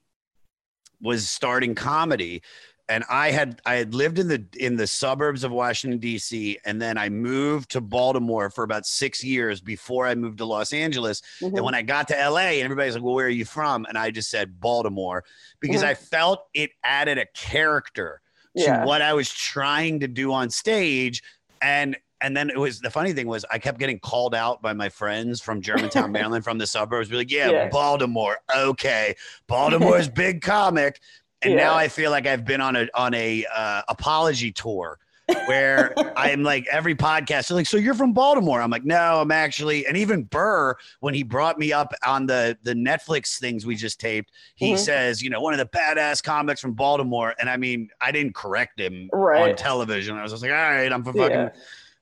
was starting comedy. And I had I had lived in the in the suburbs of Washington, D C, and then I moved to Baltimore for about six years before I moved to Los Angeles. Mm-hmm. And when I got to L A, everybody's like, well, where are you from? And I just said Baltimore, because yeah. I felt it added a character to yeah. what I was trying to do on stage. And And then it was the funny thing was I kept getting called out by my friends from Germantown, Maryland, from the suburbs. Be like, yeah, yeah, Baltimore. OK, Baltimore's big comic. And yeah. now I feel like I've been on a on a uh, apology tour where I'm like every podcast, they're like, so you're from Baltimore? I'm like, no, I'm actually. And even Burr, when he brought me up on the the Netflix things we just taped, he mm-hmm. says, you know, one of the badass comics from Baltimore. And I mean, I didn't correct him right. on television. I was just like, all right, I'm from fucking yeah.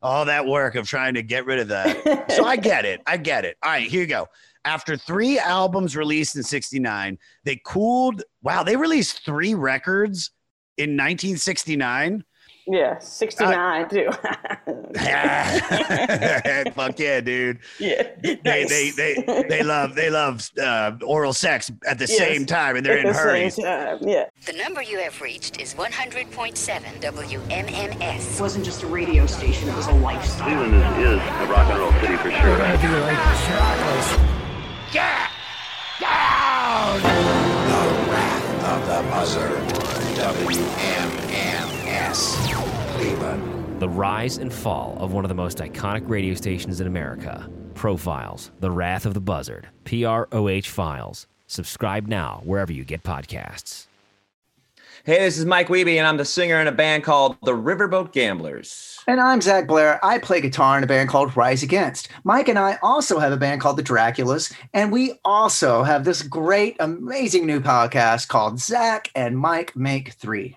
all that work of trying to get rid of that. So I get it. I get it. All right, here you go. After three albums released in sixty-nine, they cooled. Wow, they released three records in nineteen sixty-nine. Yeah, sixty-nine uh, too. Fuck yeah, dude. Yeah, they nice. they they they love they love uh, oral sex at the yes, same time, and they're in the hurries. Yeah. The number you have reached is one hundred point seven W M M S. It wasn't just a radio station; it was a lifestyle. Cleveland is, is a rock and roll city for sure. Right? Yeah, down the wrath of the buzzard. W M M S. The rise and fall of one of the most iconic radio stations in America. Profiles, The Wrath of the Buzzard, P R O H Files. Subscribe now wherever you get podcasts. Hey, this is Mike Wiebe, and I'm the singer in a band called The Riverboat Gamblers. And I'm Zach Blair. I play guitar in a band called Rise Against. Mike and I also have a band called The Draculas, and we also have this great, amazing new podcast called Zach and Mike Make Three.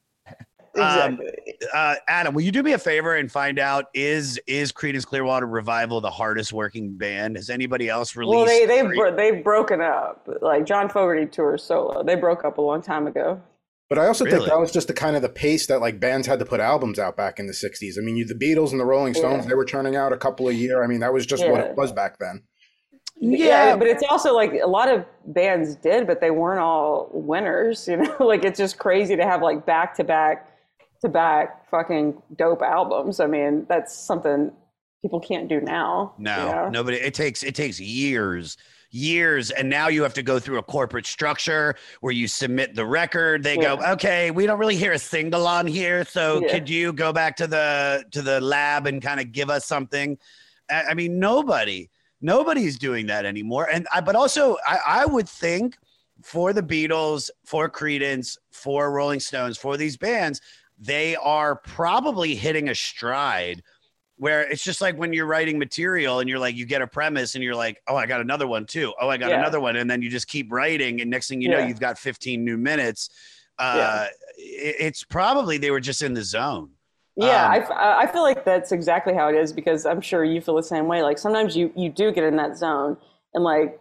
Exactly. Um, uh, Adam, will you do me a favor and find out, is is Creedence Clearwater Revival the hardest working band? Has anybody else released? Well, they, they've, bro- they've broken up. Like John Fogerty tours solo. They broke up a long time ago. But I also really? think that was just the kind of the pace that like bands had to put albums out back in the sixties. I mean, you, the Beatles and the Rolling Stones, yeah. they were churning out a couple a year. I mean, that was just yeah. what it was back then. Yeah. yeah, but it's also like a lot of bands did, but they weren't all winners. You know, like it's just crazy to have like back to back. to back fucking dope albums. I mean, that's something people can't do now. No, you know? Nobody, it takes, it takes years, years. And now you have to go through a corporate structure where you submit the record. They yeah. go, okay, we don't really hear a single on here. So yeah. could you go back to the, to the lab and kind of give us something? I, I mean, nobody, nobody's doing that anymore. And I, but also I, I would think for the Beatles, for Creedence, for Rolling Stones, for these bands, they are probably hitting a stride where it's just like when you're writing material and you're like, you get a premise and you're like, oh, I got another one too. Oh, I got yeah. another one. And then you just keep writing. And next thing you know, yeah. you've got fifteen new minutes. Uh, yeah. It's probably, they were just in the zone. Yeah. Um, I, I feel like that's exactly how it is, because I'm sure you feel the same way. Like sometimes you, you do get in that zone, and like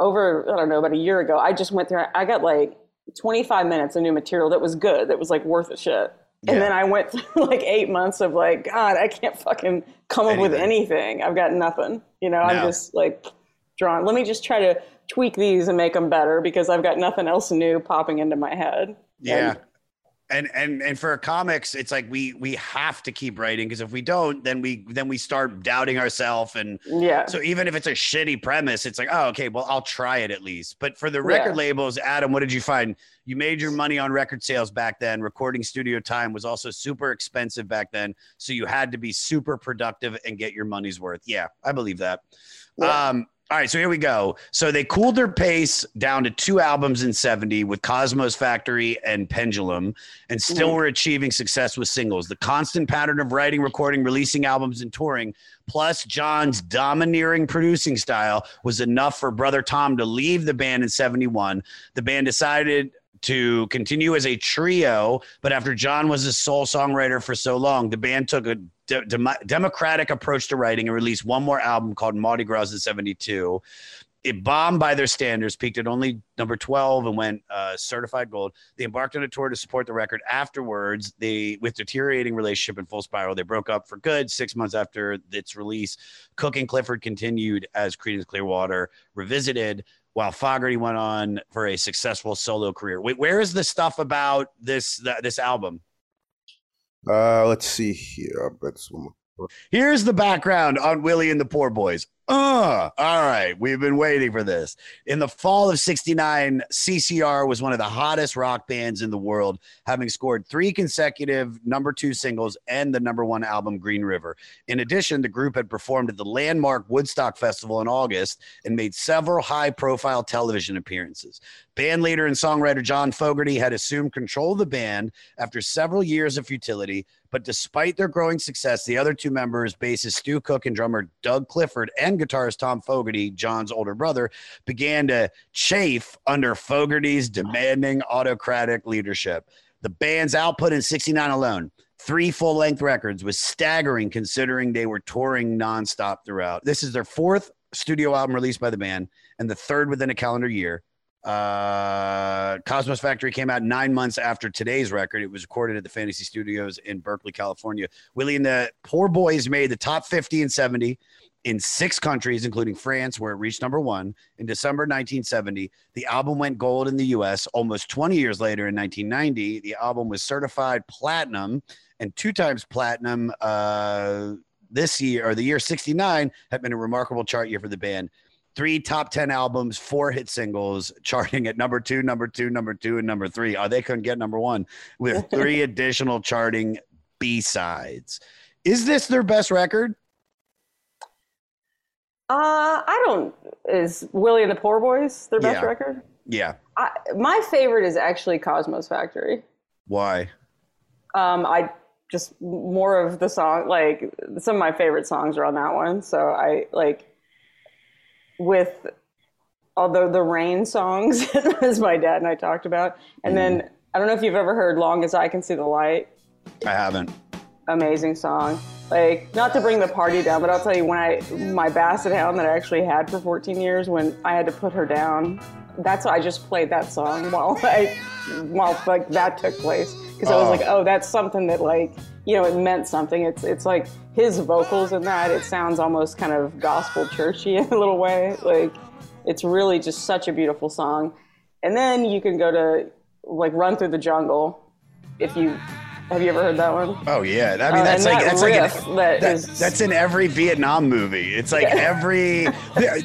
over, I don't know, about a year ago, I just went through, I got like twenty-five minutes of new material that was good, that was like worth a shit. And yeah. then I went through like eight months of like, God, I can't fucking come up anything. with anything. I've got nothing. You know, no. I'm just like drawn. Let me just try to tweak these and make them better, because I've got nothing else new popping into my head. Yeah. And and and, and for comics, it's like we we have to keep writing, because if we don't, then we then we start doubting ourselves. And yeah. so even if it's a shitty premise, it's like, oh, okay, well, I'll try it at least. But for the record yeah. labels, Adam, what did you find? You made your money on record sales back then. Recording studio time was also super expensive back then, so you had to be super productive and get your money's worth. Yeah, I believe that. Yeah. Um, all right, so here we go. So they cooled their pace down to two albums in seventy with Cosmos Factory and Pendulum, and still mm-hmm. were achieving success with singles. The constant pattern of writing, recording, releasing albums, and touring, plus John's domineering producing style, was enough for brother Tom to leave the band in seventy-one. The band decided to continue as a trio, but after John was a sole songwriter for so long, the band took a de- de- democratic approach to writing and released one more album called Mardi Gras in seventy-two. It bombed by their standards, peaked at only number twelve, and went uh, certified gold. They embarked on a tour to support the record. Afterwards, they, with deteriorating relationship in full spiral, they broke up for good six months after its release. Cook and Clifford continued as Creedence Clearwater Revisited, while Fogerty went on for a successful solo career. Wait, where is the stuff about this the, this album? Uh, let's see here. Here's the background on Willie and the Poor Boys. Uh, all right, we've been waiting for this. In the fall of sixty-nine, C C R was one of the hottest rock bands in the world, having scored three consecutive number two singles and the number one album, Green River. In addition, the group had performed at the landmark Woodstock Festival in August and made several high-profile television appearances. Band leader and songwriter John Fogerty had assumed control of the band after several years of futility, but despite their growing success, the other two members, bassist Stu Cook and drummer Doug Clifford, and guitarist Tom Fogerty, John's older brother, began to chafe under Fogerty's demanding autocratic leadership. The band's output in sixty-nine alone, three full-length records, was staggering considering they were touring nonstop throughout. This is their fourth studio album released by the band and the third within a calendar year. Uh, Cosmos Factory came out nine months after today's record. It was recorded at the Fantasy Studios in Berkeley, California. Willie and the Poor Boys made the top fifty and seventy in six countries, including France, where it reached number one in December nineteen seventy. The album went gold in the U S almost twenty years later in nineteen ninety. The album was certified platinum and two times platinum. Uh, this year, or the year sixty-nine, had been a remarkable chart year for the band. Three top ten albums, four hit singles, charting at number two, number two, number two, and number three. Oh, they couldn't get number one, with three additional charting B-sides. Is this their best record? Uh, I don't. Is Willie and the Poor Boys their best yeah. record? Yeah. I, my favorite is actually Cosmos Factory. Why? Um, I just more of the song, like some of my favorite songs are on that one. So I like with, although the rain songs, as my dad and I talked about. And mm. then I don't know if you've ever heard Long as I Can See the Light. I haven't. Amazing song. Like, not to bring the party down, but I'll tell you, when I, my basset hound that I actually had for fourteen years, when I had to put her down, that's why I just played that song while I, while like that took place. Because oh. I was like, oh, that's something that like, you know, it meant something. It's, it's like his vocals in that, it sounds almost kind of gospel churchy in a little way. Like, it's really just such a beautiful song. And then you can go to like Run Through the Jungle if you... Have you ever heard that one? Oh yeah, I mean uh, that's like that that's like an, that that, is... that's in every Vietnam movie. It's like every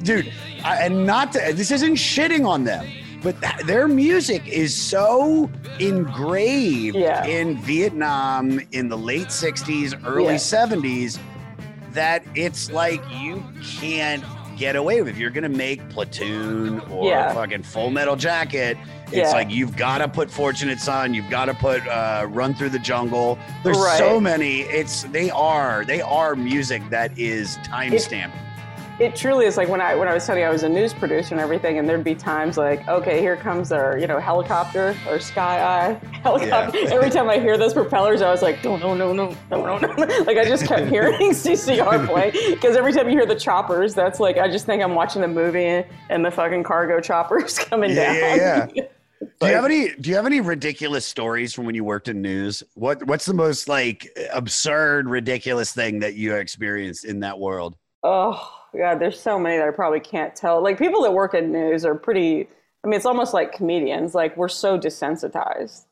dude, I, and not to, this isn't shitting on them, but that, their music is so engraved yeah. in Vietnam in the late sixties, early yeah. seventies that it's like you can't get away with. You're gonna make Platoon or yeah. fucking Full Metal Jacket. It's yeah. like, you've got to put Fortunate Son. You've got to put uh, Run Through the Jungle. There's right. so many. It's they are they are music that is time stamped. It, it truly is. Like when I when I was telling you I was a news producer and everything, and there'd be times like, okay, here comes our you know helicopter or sky eye helicopter. Yeah. Every time I hear those propellers, I was like, no no no no no no no. Like I just kept hearing C C R play because every time you hear the choppers, that's like I just think I'm watching the movie and the fucking cargo choppers coming yeah, down. Yeah, yeah. Do you have any do you have any ridiculous stories from when you worked in news? What what's the most like absurd, ridiculous thing that you experienced in that world? Oh God, there's so many that I probably can't tell. Like people that work in news are pretty I mean, it's almost like comedians. Like we're so desensitized.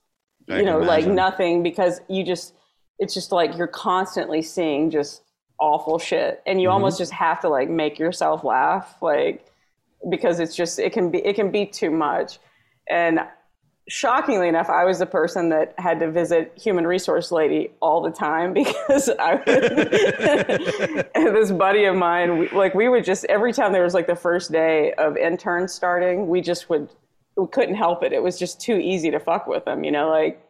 I you know, imagine. Like nothing because you just it's just like you're constantly seeing just awful shit. And you mm-hmm. almost just have to like make yourself laugh, like because it's just it can be it can be too much. And shockingly enough, I was the person that had to visit human resource lady all the time because I would, and this buddy of mine, we, like we would just, every time there was like the first day of interns starting, we just would, we couldn't help it. It was just too easy to fuck with them, you know, like,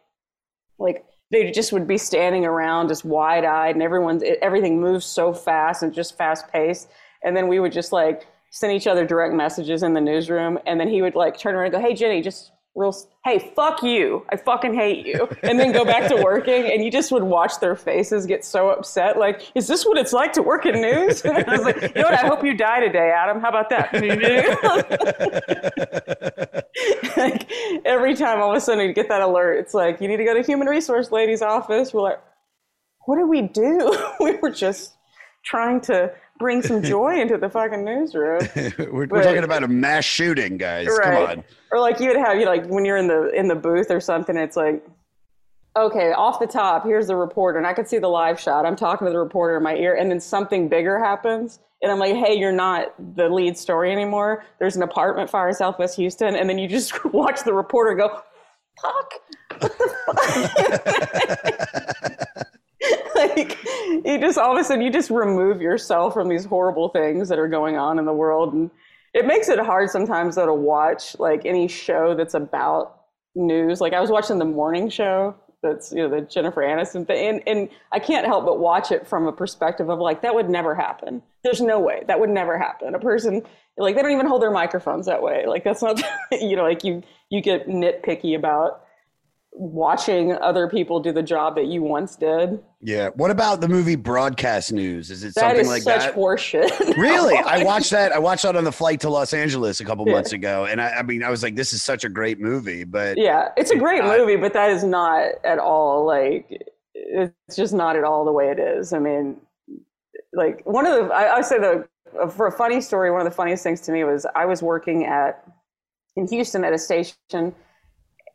like they just would be standing around just wide eyed and everyone's, everything moves so fast and just fast paced. And then we would just like, send each other direct messages in the newsroom. And then he would like turn around and go, hey, Jenny, just real, hey, fuck you. I fucking hate you. And then go back to working. And you just would watch their faces get so upset. Like, is this what it's like to work in news? And I was like, you know what? I hope you die today, Adam. How about that? Like every time all of a sudden you get that alert, it's like, you need to go to human resource lady's office. We're like, what do we do? We were just trying to bring some joy into the fucking newsroom. we're, but, we're talking about a mass shooting, guys. Right. Come on. Or like you would have, you know, like when you're in the in the booth or something, it's like, okay, off the top, here's the reporter, and I could see the live shot. I'm talking to the reporter in my ear, and then something bigger happens, and I'm like, hey, you're not the lead story anymore. There's an apartment fire in Southwest Houston, and then you just watch the reporter go, fuck, what the fuck? Like you just all of a sudden you just remove yourself from these horrible things that are going on in the world, and it makes it hard sometimes though to watch like any show that's about news. Like I was watching the morning show that's you know the Jennifer Aniston thing, and, and I can't help but watch it from a perspective of like that would never happen. There's no way that would never happen. A person like they don't even hold their microphones that way. Like that's not you know like you you get nitpicky about watching other people do the job that you once did. Yeah. What about the movie Broadcast News? Is it that something is like that? That is such horseshit. Really? I watched that. I watched that on the flight to Los Angeles a couple yeah. months ago. And I, I mean, I was like, this is such a great movie, but yeah, it's a great I, movie, but that is not at all. Like, it's just not at all the way it is. I mean, like one of the, I, I say the, for a funny story, one of the funniest things to me was I was working at, in Houston at a station.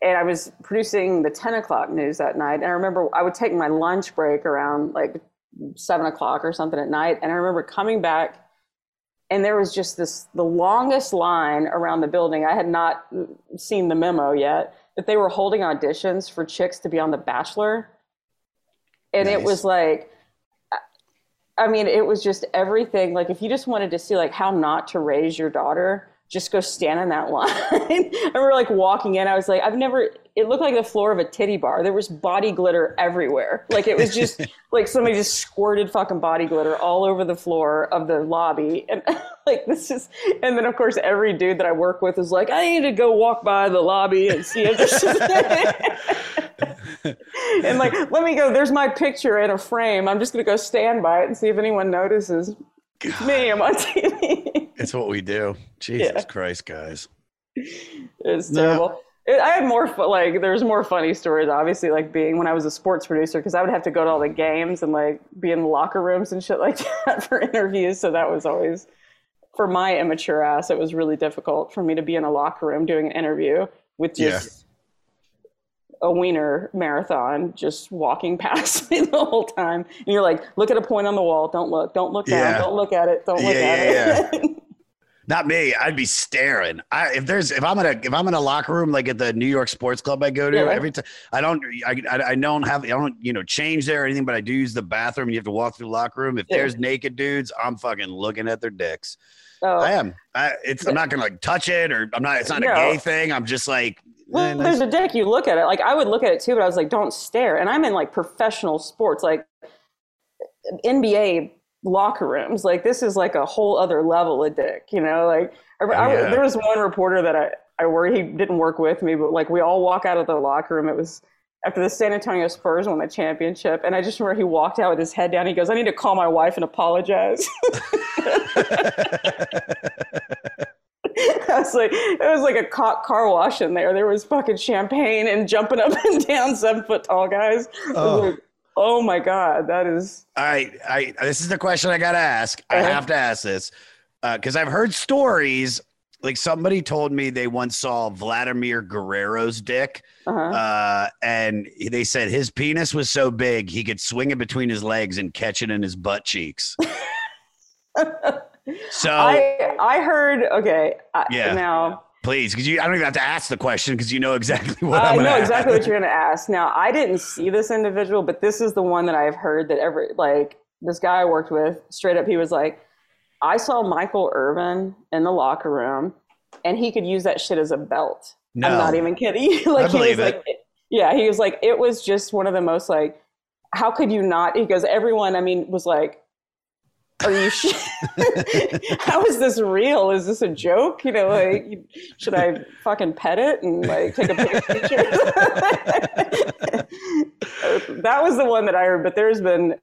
And I was producing the ten o'clock news that night. And I remember I would take my lunch break around like seven o'clock or something at night. And I remember coming back and there was just this, the longest line around the building. I had not seen the memo yet, that they were holding auditions for chicks to be on The Bachelor. And nice. It was like, I mean, it was just everything. Like, if you just wanted to see like how not to raise your daughter, just go stand in that line. And we're like walking in. I was like, I've never, it looked like the floor of a titty bar. There was body glitter everywhere. Like, it was just like somebody just squirted fucking body glitter all over the floor of the lobby. And like, this is, and then of course, every dude that I work with is like, I need to go walk by the lobby and see if this is and like, let me go, there's my picture in a frame. I'm just going to go stand by it and see if anyone notices. God. It's me, I'm on T V. It's what we do. Jesus yeah. Christ, guys. It's terrible. No. It, I had more, like, there's more funny stories, obviously, like being when I was a sports producer, because I would have to go to all the games and like be in the locker rooms and shit like that for interviews. So that was always, for my immature ass, it was really difficult for me to be in a locker room doing an interview with just... Yeah. a wiener marathon just walking past me the whole time. And you're like, look at a point on the wall. Don't look. Don't look down. Yeah. Don't look at it. Don't look yeah, at yeah, it. Yeah. Not me. I'd be staring. I, if there's, if I'm in a, if I'm in a locker room, like at the New York sports club I go to yeah, right? every time, I don't, I, I don't have, I don't, you know, change there or anything, but I do use the bathroom. You have to walk through the locker room. If yeah. there's naked dudes, I'm fucking looking at their dicks. Oh. I am. I, it's, I'm not going to like touch it or I'm not, it's not no. a gay thing. I'm just like, well, there's a dick. You look at it. Like, I would look at it too, but I was like, don't stare. And I'm in like professional sports, like N B A locker rooms. Like, this is like a whole other level of dick, you know? Like, I, yeah. I, there was one reporter that I, I worked, he didn't work with me, but like, we all walk out of the locker room. It was after the San Antonio Spurs won the championship. And I just remember he walked out with his head down. He goes, I need to call my wife and apologize. I was like, it was like a car wash in there. There was fucking champagne and jumping up and down seven foot tall guys. Oh. Like, oh my God, that is. All right. I, this is the question I got to ask. Uh-huh. I have to ask this because uh, I've heard stories. Like, somebody told me they once saw Vladimir Guerrero's dick. Uh-huh. Uh, and they said his penis was so big, he could swing it between his legs and catch it in his butt cheeks. So I, I heard, okay, I, yeah, now please, because you, I don't even have to ask the question because you know exactly what uh, I'm I know exactly ask. What you're going to ask. Now, I didn't see this individual, but this is the one that I've heard that every, like, this guy I worked with, straight up, he was like, I saw Michael Irvin in the locker room, and he could use that shit as a belt. No, I'm not even kidding. Like, I he believe was it. Like, yeah, he was like, it was just one of the most, like, how could you not? He goes, everyone, I mean, was like, are you sh- how is this real? Is this a joke? You know, like, should I fucking pet it and like take a picture? That was the one that I heard, but there's been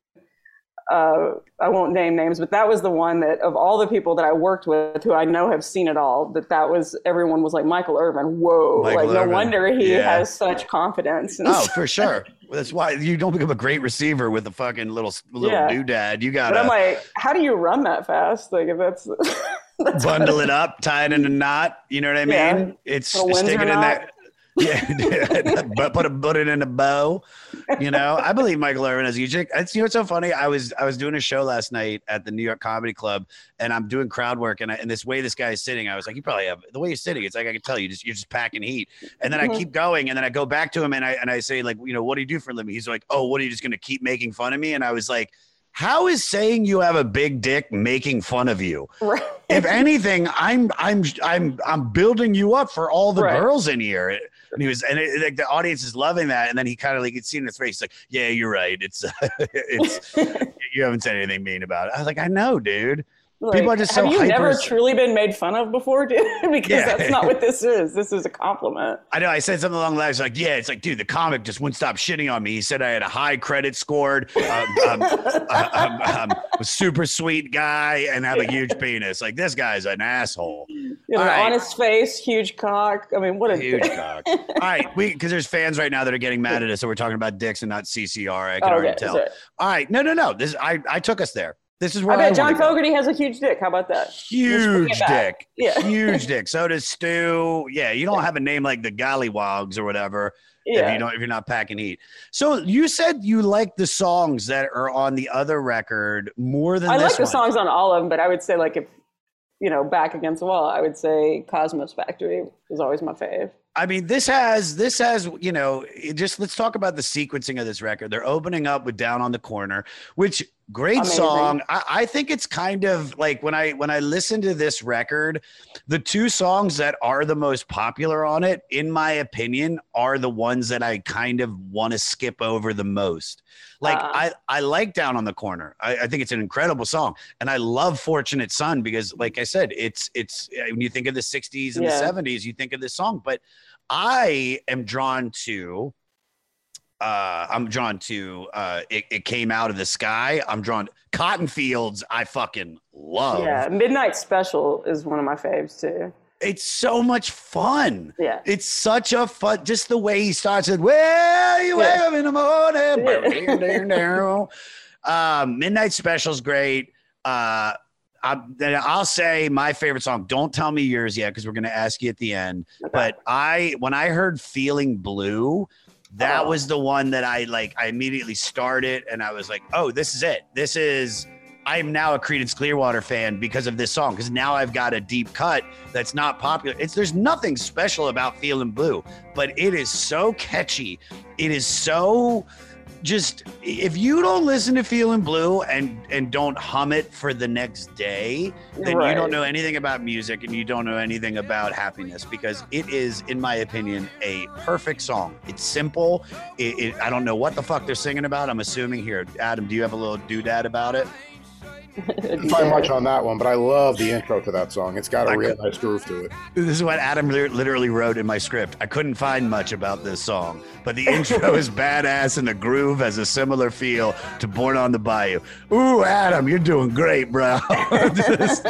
uh I won't name names, but that was the one that of all the people that I worked with who I know have seen it all, that that was, everyone was like, Michael Irvin, whoa, Michael like Irvin. No wonder he yeah. has such confidence. And oh, so- for sure. That's why you don't become a great receiver with a fucking little little yeah. doodad. You got. But I'm like, how do you run that fast? Like, if that's, that's bundle it up, tie it in a knot. You know what I mean? Yeah. It's stick it in that. Yeah, but put a put it in a bow. You know, I believe Michael Irvin has a dick. It's, you know what's so funny? I was I was doing a show last night at the New York Comedy Club, and I'm doing crowd work, and, I, and this way this guy is sitting, I was like, you probably have the way you're sitting. It's like I can tell you just you're just packing heat. And then mm-hmm. I keep going, and then I go back to him, and I and I say, like, you know, what do you do for a living? He's like, oh, what, are you just gonna keep making fun of me? And I was like, how is saying you have a big dick making fun of you? Right. If anything, I'm I'm I'm I'm building you up for all the right. girls in here. And he was, and it, like the audience is loving that. And then he kind of like, it's seen in his face, like, yeah, you're right. It's, uh, it's, you haven't said anything mean about it. I was like, I know, dude. Like, people are just so have you hyper- never truly been made fun of before, dude? Because yeah. that's not what this is. This is a compliment. I know. I said something along the lines like, yeah, it's like, dude, the comic just wouldn't stop shitting on me. He said I had a high credit scored, um, um, uh, um, um, a super sweet guy, and have yeah. a huge penis. Like, this guy's an asshole. You know, an right. honest face, huge cock. I mean, what a huge dick. Cock. All right. Because there's fans right now that are getting mad at us. So we're talking about dicks and not C C R. I can oh, already okay. tell. All right. No, no, no. This I, I took us there. This is where I bet I John Fogerty has a huge dick. How about that? Huge dick. Yeah. Huge dick. So does Stu. Yeah, you don't yeah. have a name like the Gollywogs or whatever yeah. if you don't if you're not packing heat. So you said you like the songs that are on the other record more than I this I like one. The songs on all of them, but I would say, like, if, you know, back against the wall, I would say Cosmos Factory is always my fave. I mean, this has, this has, you know, it just, let's talk about the sequencing of this record. They're opening up with Down on the Corner, which great Amazing. song. I, I think it's kind of like when I, when I listen to this record, the two songs that are the most popular on it, in my opinion, are the ones that I kind of want to skip over the most. Like uh, I, I like Down on the Corner. I, I think it's an incredible song, and I love Fortunate Son because, like I said, it's, it's, when you think of the sixties and yeah. the seventies, you think of this song, but I am drawn to, uh, I'm drawn to, uh, it, it Came Out of the Sky. I'm drawn to Cotton Fields. I fucking love. Yeah. Midnight Special is one of my faves too. It's so much fun. Yeah. It's such a fun, just the way he starts it. Well, you wake yeah. up in the morning. Yeah. uh, Midnight Special's great. Uh, I, I'll say my favorite song. Don't tell me yours yet, because we're going to ask you at the end. Okay. But I, when I heard Feelin' Blue, that oh. was the one that I like. I immediately started, and I was like, "Oh, this is it. This is." I am now a Creedence Clearwater fan because of this song. Because now I've got a deep cut that's not popular. It's there's nothing special about Feelin' Blue, but it is so catchy. It is so. Just if you don't listen to Feelin' Blue and and don't hum it for the next day, then right. you don't know anything about music, and you don't know anything about happiness, because it is, in my opinion, a perfect song. It's simple. It, it, I don't know what the fuck they're singing about. I'm assuming here. Adam, do you have a little doodad about it? Not yeah. much on that one, but I love the intro to that song. It's got a I real could, nice groove to it. This is what Adam literally wrote in my script. I couldn't find much about this song, but the intro is badass, and the groove has a similar feel to Born on the Bayou. Ooh, Adam, you're doing great, bro. Just...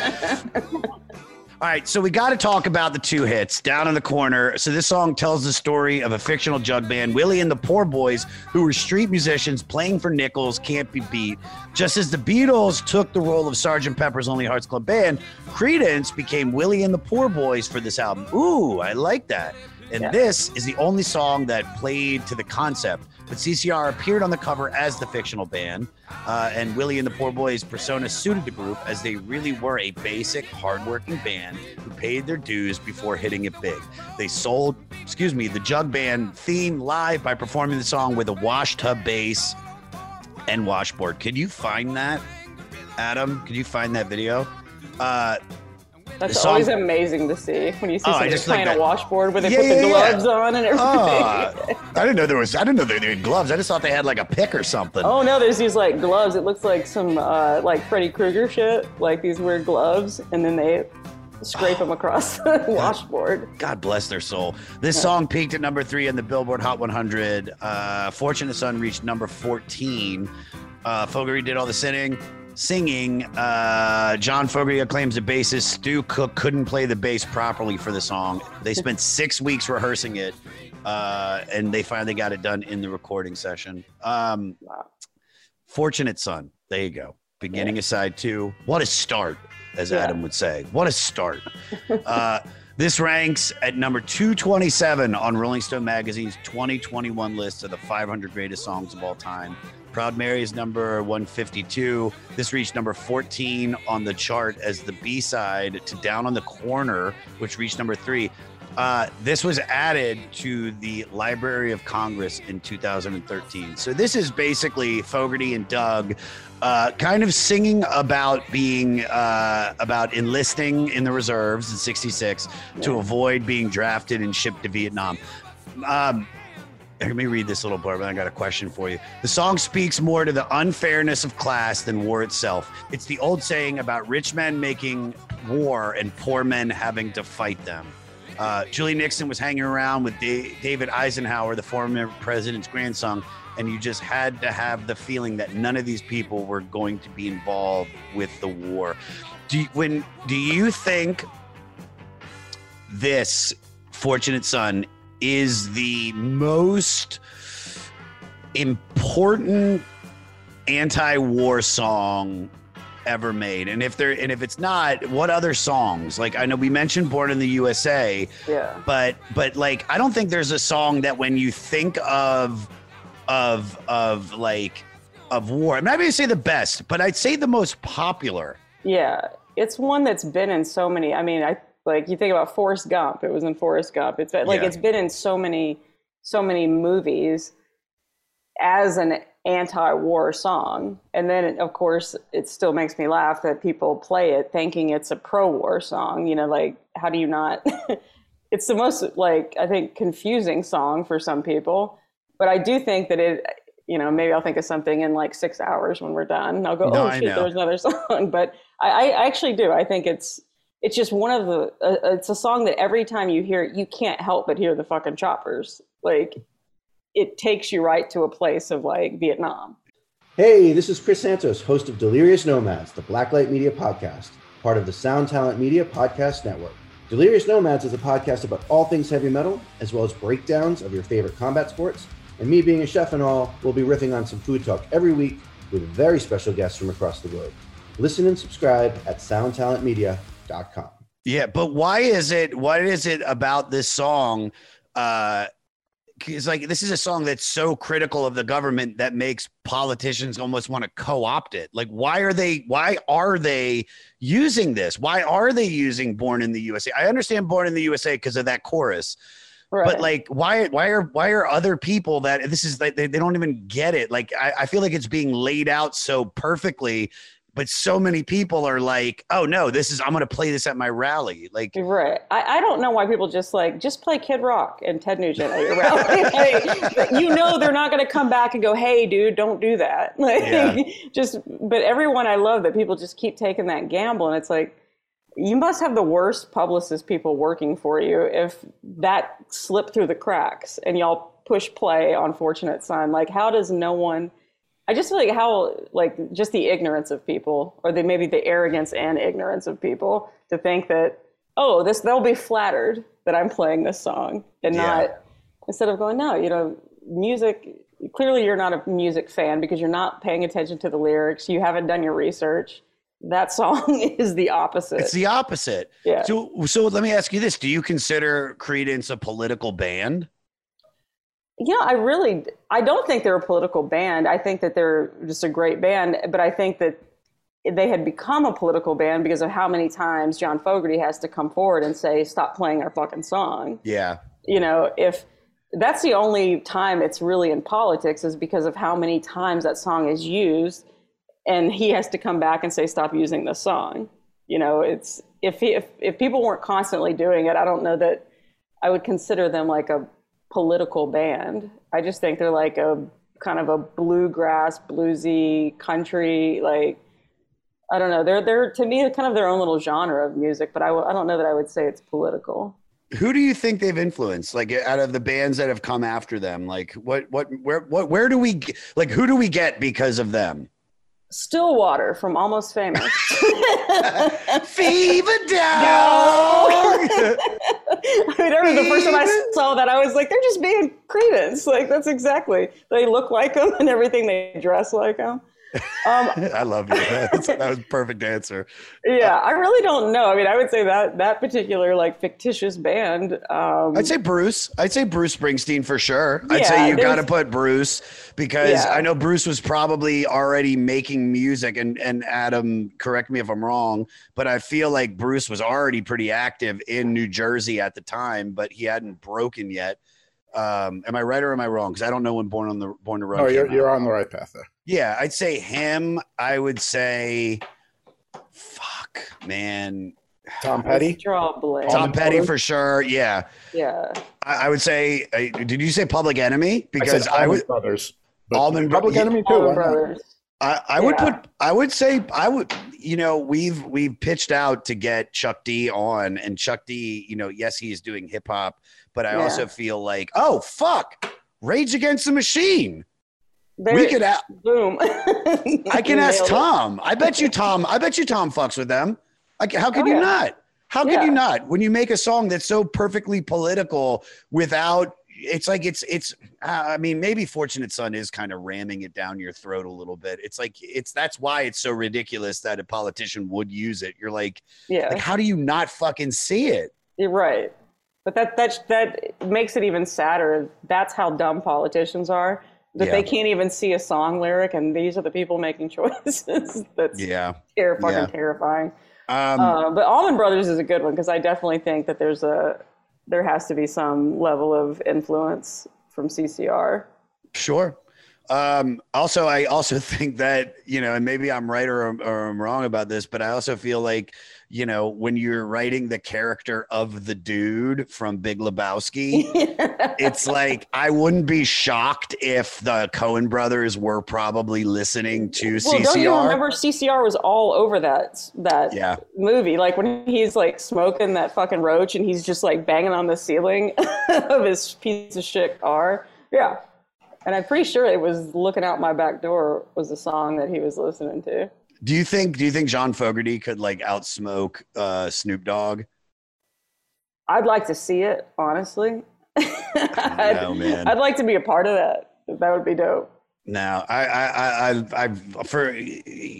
All right, so we got to talk about the two hits, Down in the Corner. So this song tells the story of a fictional jug band, Willie and the Poor Boys, who were street musicians playing for nickels, can't be beat. Just as the Beatles took the role of Sergeant Pepper's Lonely Hearts Club Band, Creedence became Willie and the Poor Boys for this album. Ooh, I like that. And yeah. this is the only song that played to the concept. But C C R appeared on the cover as the fictional band, uh, and Willie and the Poor Boys' persona suited the group, as they really were a basic, hardworking band who paid their dues before hitting it big. They sold, excuse me, the jug band theme live by performing the song with a wash tub bass and washboard. Could you find that, Adam? Could you find that video? Uh, That's song, always amazing to see when you see oh, somebody just playing like a washboard where they yeah, put the gloves yeah. on and everything. Oh, I didn't know there was. I didn't know they did gloves. I just thought they had like a pick or something. Oh no, there's these like gloves. It looks like some uh, like Freddy Krueger shit. Like these weird gloves, and then they scrape them across the washboard. God bless their soul. This yeah. song peaked at number three in the Billboard Hot one hundred. Uh, Fortunate Son reached number fourteen. Uh, Fogerty did all the singing. Singing, uh, John Fogerty claims the bassist Stu Cook couldn't play the bass properly for the song. They spent six weeks rehearsing it, uh, and they finally got it done in the recording session. Um, wow. Fortunate Son. There you go. Beginning yeah. of side two. What a start, as yeah. Adam would say. What a start. Uh, this ranks at number two twenty-seven on Rolling Stone Magazine's twenty twenty-one list of the five hundred greatest songs of all time. Proud Mary is number one fifty-two. This reached number fourteen on the chart as the B-side to Down on the Corner, which reached number three. Uh, this was added to the Library of Congress in two thousand thirteen. So this is basically Fogerty and Doug uh, kind of singing about being, uh, about enlisting in the reserves in sixty-six yeah. to avoid being drafted and shipped to Vietnam. Um, Let me read this little blurb, and I got a question for you. The song speaks more to the unfairness of class than war itself. It's the old saying about rich men making war and poor men having to fight them. Uh, Julie Nixon was hanging around with D- David Eisenhower, the former president's grandson, and you just had to have the feeling that none of these people were going to be involved with the war. Do you, when, do you think this Fortunate Son is the most important anti-war song ever made? And if there, and if it's not, what other songs? Like, I know we mentioned Born in the U S A, yeah. but but like, I don't think there's a song that when you think of of of like of war, I'm not going to say the best, but I'd say the most popular. Yeah, it's one that's been in so many. I mean, I Like, you think about Forrest Gump, it was in Forrest Gump. It's been, like, yeah. it's been in so many, so many movies as an anti-war song. And then, it, of course, it still makes me laugh that people play it thinking it's a pro-war song. You know, like, how do you not? It's the most, like, I think, confusing song for some people. But I do think that it, you know, maybe I'll think of something in like six hours when we're done. And I'll go, no, oh, shit, there's another song. But I, I actually do. I think it's, It's just one of the, uh, it's a song that every time you hear it, you can't help but hear the fucking choppers. Like, it takes you right to a place of like Vietnam. Hey, this is Chris Santos, host of Delirious Nomads, the Blacklight Media podcast, part of the Sound Talent Media Podcast Network. Delirious Nomads is a podcast about all things heavy metal, as well as breakdowns of your favorite combat sports. And me being a chef and all, we'll be riffing on some food talk every week with very special guests from across the globe. Listen and subscribe at sound talent media dot com. Yeah, but why is it what is it about this song? Uh it's like, this is a song that's so critical of the government that makes politicians almost want to co-opt it. Like, why are they why are they using this? Why are they using Born in the U S A? I understand Born in the U S A because of that chorus. Right. But like, why why are why are other people that this is like, they, they don't even get it? Like, I, I feel like it's being laid out so perfectly. But so many people are like, oh, no, this is I'm going to play this at my rally. Like, right. I, I don't know why people just like just play Kid Rock and Ted Nugent at your rally. Like, you know, they're not going to come back and go, hey, dude, don't do that. Like, yeah. just but everyone, I love that people just keep taking that gamble. And it's like, you must have the worst publicist people working for you if that slipped through the cracks and y'all push play on Fortunate Son. Like, how does no one? I just feel like how, like, just the ignorance of people, or the, maybe the arrogance and ignorance of people, to think that, oh, this they'll be flattered that I'm playing this song, and yeah. not, instead of going, no, you know, music, clearly you're not a music fan because you're not paying attention to the lyrics. You haven't done your research. That song is the opposite. It's the opposite. Yeah. So, so let me ask you this. Do you consider Creedence a political band? Yeah, I really, I don't think they're a political band. I think that they're just a great band, but I think that they had become a political band because of how many times John Fogerty has to come forward and say, stop playing our fucking song. Yeah. You know, if that's the only time it's really in politics, is because of how many times that song is used and he has to come back and say, stop using this song. You know, it's, if he, if, if people weren't constantly doing it, I don't know that I would consider them like a political band. I just think they're like a kind of a bluegrass, bluesy country. Like, I don't know. They're they're to me kind of their own little genre of music. But I, w- I don't know that I would say it's political. Who do you think they've influenced? Like, out of the bands that have come after them, like what what where what where do we get, like who do we get because of them? Stillwater from Almost Famous. Fever Dog. I remember the first time I saw that, I was like, they're just being Creedence. Like, that's exactly. They look like them and everything. They dress like them. Um, I love you. That's, that was a perfect answer. Yeah, I really don't know. I mean, I would say that that particular like fictitious band. Um, I'd say Bruce. I'd say Bruce Springsteen for sure. Yeah, I'd say you got to put Bruce, because yeah. I know Bruce was probably already making music. And, and Adam, correct me if I'm wrong, but I feel like Bruce was already pretty active in New Jersey at the time, but he hadn't broken yet. Um, am I right or am I wrong? Because I don't know when Born on the Born to Run. Oh, you're, you're on the right path there. Yeah, I'd say him. I would say, fuck, man. Tom Petty. Tom Petty for sure. Yeah. Yeah. I, I would say. I, did you say Public Enemy? Because I, I would. Brothers. Allman Public Bro- Enemy too. Allman Brothers. I, I yeah. would put. I would say. I would. You know, we've we've pitched out to get Chuck D on, and Chuck D. You know, yes, he is doing hip hop, but I yeah. also feel like, oh fuck, Rage Against the Machine. There, we could a- boom. I can ask Tom. I bet you Tom. I bet you Tom fucks with them. Like, how could oh, you yeah. not? How yeah. could you not? When you make a song that's so perfectly political, without it's like it's it's. Uh, I mean, maybe Fortunate Son is kind of ramming it down your throat a little bit. It's like it's that's why it's so ridiculous that a politician would use it. You're like, yeah. Like, how do you not fucking see it? You're right, but that that that makes it even sadder. That's how dumb politicians are. that yeah. they can't even see a song lyric, and these are the people making choices. That's yeah. ter- fucking yeah. terrifying. Um, uh, but Allman Brothers is a good one, because I definitely think that there's a there has to be some level of influence from C C R. Sure. Um, also, I also think that, you know, and maybe I'm right or, or I'm wrong about this, but I also feel like, you know, when you're writing the character of the dude from Big Lebowski, it's like, I wouldn't be shocked if the Coen brothers were probably listening to well, C C R. Well, don't you remember C C R was all over that, that yeah. movie? Like when he's like smoking that fucking roach and he's just like banging on the ceiling of his piece of shit car. Yeah. And I'm pretty sure it was "Looking Out My Back Door" was the song that he was listening to. Do you think? Do you think John Fogerty could like outsmoke uh, Snoop Dogg? I'd like to see it, honestly. I know, I'd, man. I'd like to be a part of that. That would be dope. No, I, I, I, I, for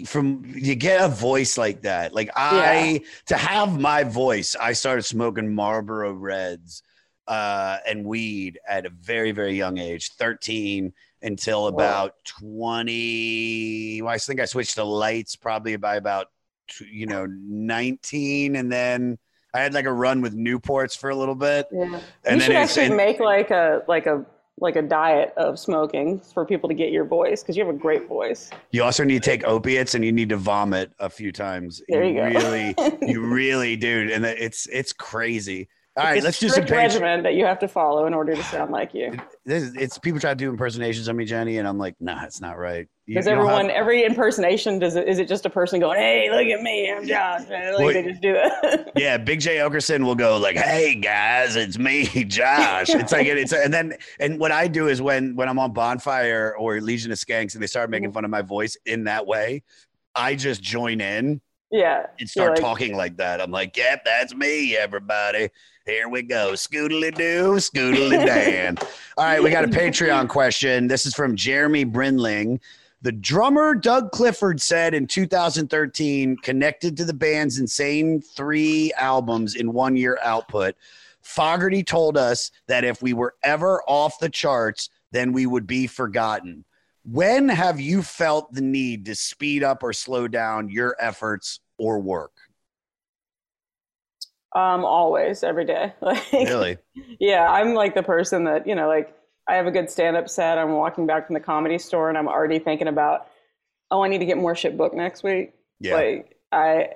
from you get a voice like that. Like I, yeah. to have my voice, I started smoking Marlboro Reds. Uh, and weed at a very, very young age, thirteen until about twenty. Well, I think I switched to lights probably by about, you know, nineteen. And then I had like a run with Newports for a little bit. Yeah. And you then should actually and, make like a, like a, like a diet of smoking for people to get your voice. Cause you have a great voice. You also need to take opiates and you need to vomit a few times. There you, you go. Really, you really do. And it's, it's crazy. All right, let's do some regimen that you have to follow in order to sound like you. This is, it's people try to do impersonations of me, Jenny, and I'm like, nah, it's not right. Because everyone, have... every impersonation, does it, is it just a person going, hey, look at me, I'm Josh. Like well, they just do that. Yeah, Big J. Okerson will go like, hey guys, it's me, Josh. It's like it's and then and what I do is when when I'm on Bonfire or Legion of Skanks and they start making fun of my voice in that way, I just join in. Yeah. And start like, talking like that. I'm like, yep, yeah, that's me, everybody. Here we go. Scoodly do, scoodly dan. All right, we got a Patreon question. This is from Jeremy Brinling. The drummer Doug Clifford said in two thousand thirteen, connected to the band's insane three albums in one year output, Fogerty told us that if we were ever off the charts, then we would be forgotten. When have you felt the need to speed up or slow down your efforts or work? Um, always, every day. Like, really? Yeah, I'm like the person that, you know, like I have a good stand-up set. I'm walking back from the Comedy Store and I'm already thinking about, oh, I need to get more shit booked next week. Yeah. Like I,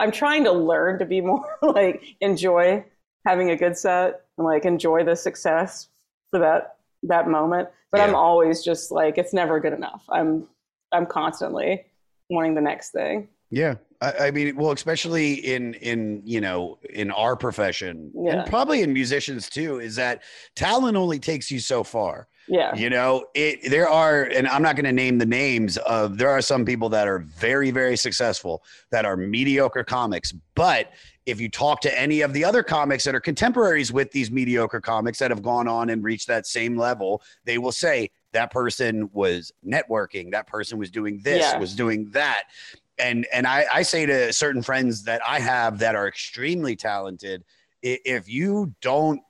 I'm trying to learn to be more like enjoy having a good set and like enjoy the success for that that moment. But yeah. I'm always just like, it's never good enough. I'm, I'm constantly wanting the next thing. Yeah. I, I mean, well, especially in, in, you know, in our profession yeah. and probably in musicians too, is that talent only takes you so far. Yeah. You know, it, there are, and I'm not going to name the names of, there are some people that are very, very successful that are mediocre comics, but if you talk to any of the other comics that are contemporaries with these mediocre comics that have gone on and reached that same level, they will say that person was networking, that person was doing this, yeah. was doing that. And and I, I say to certain friends that I have that are extremely talented, if you don't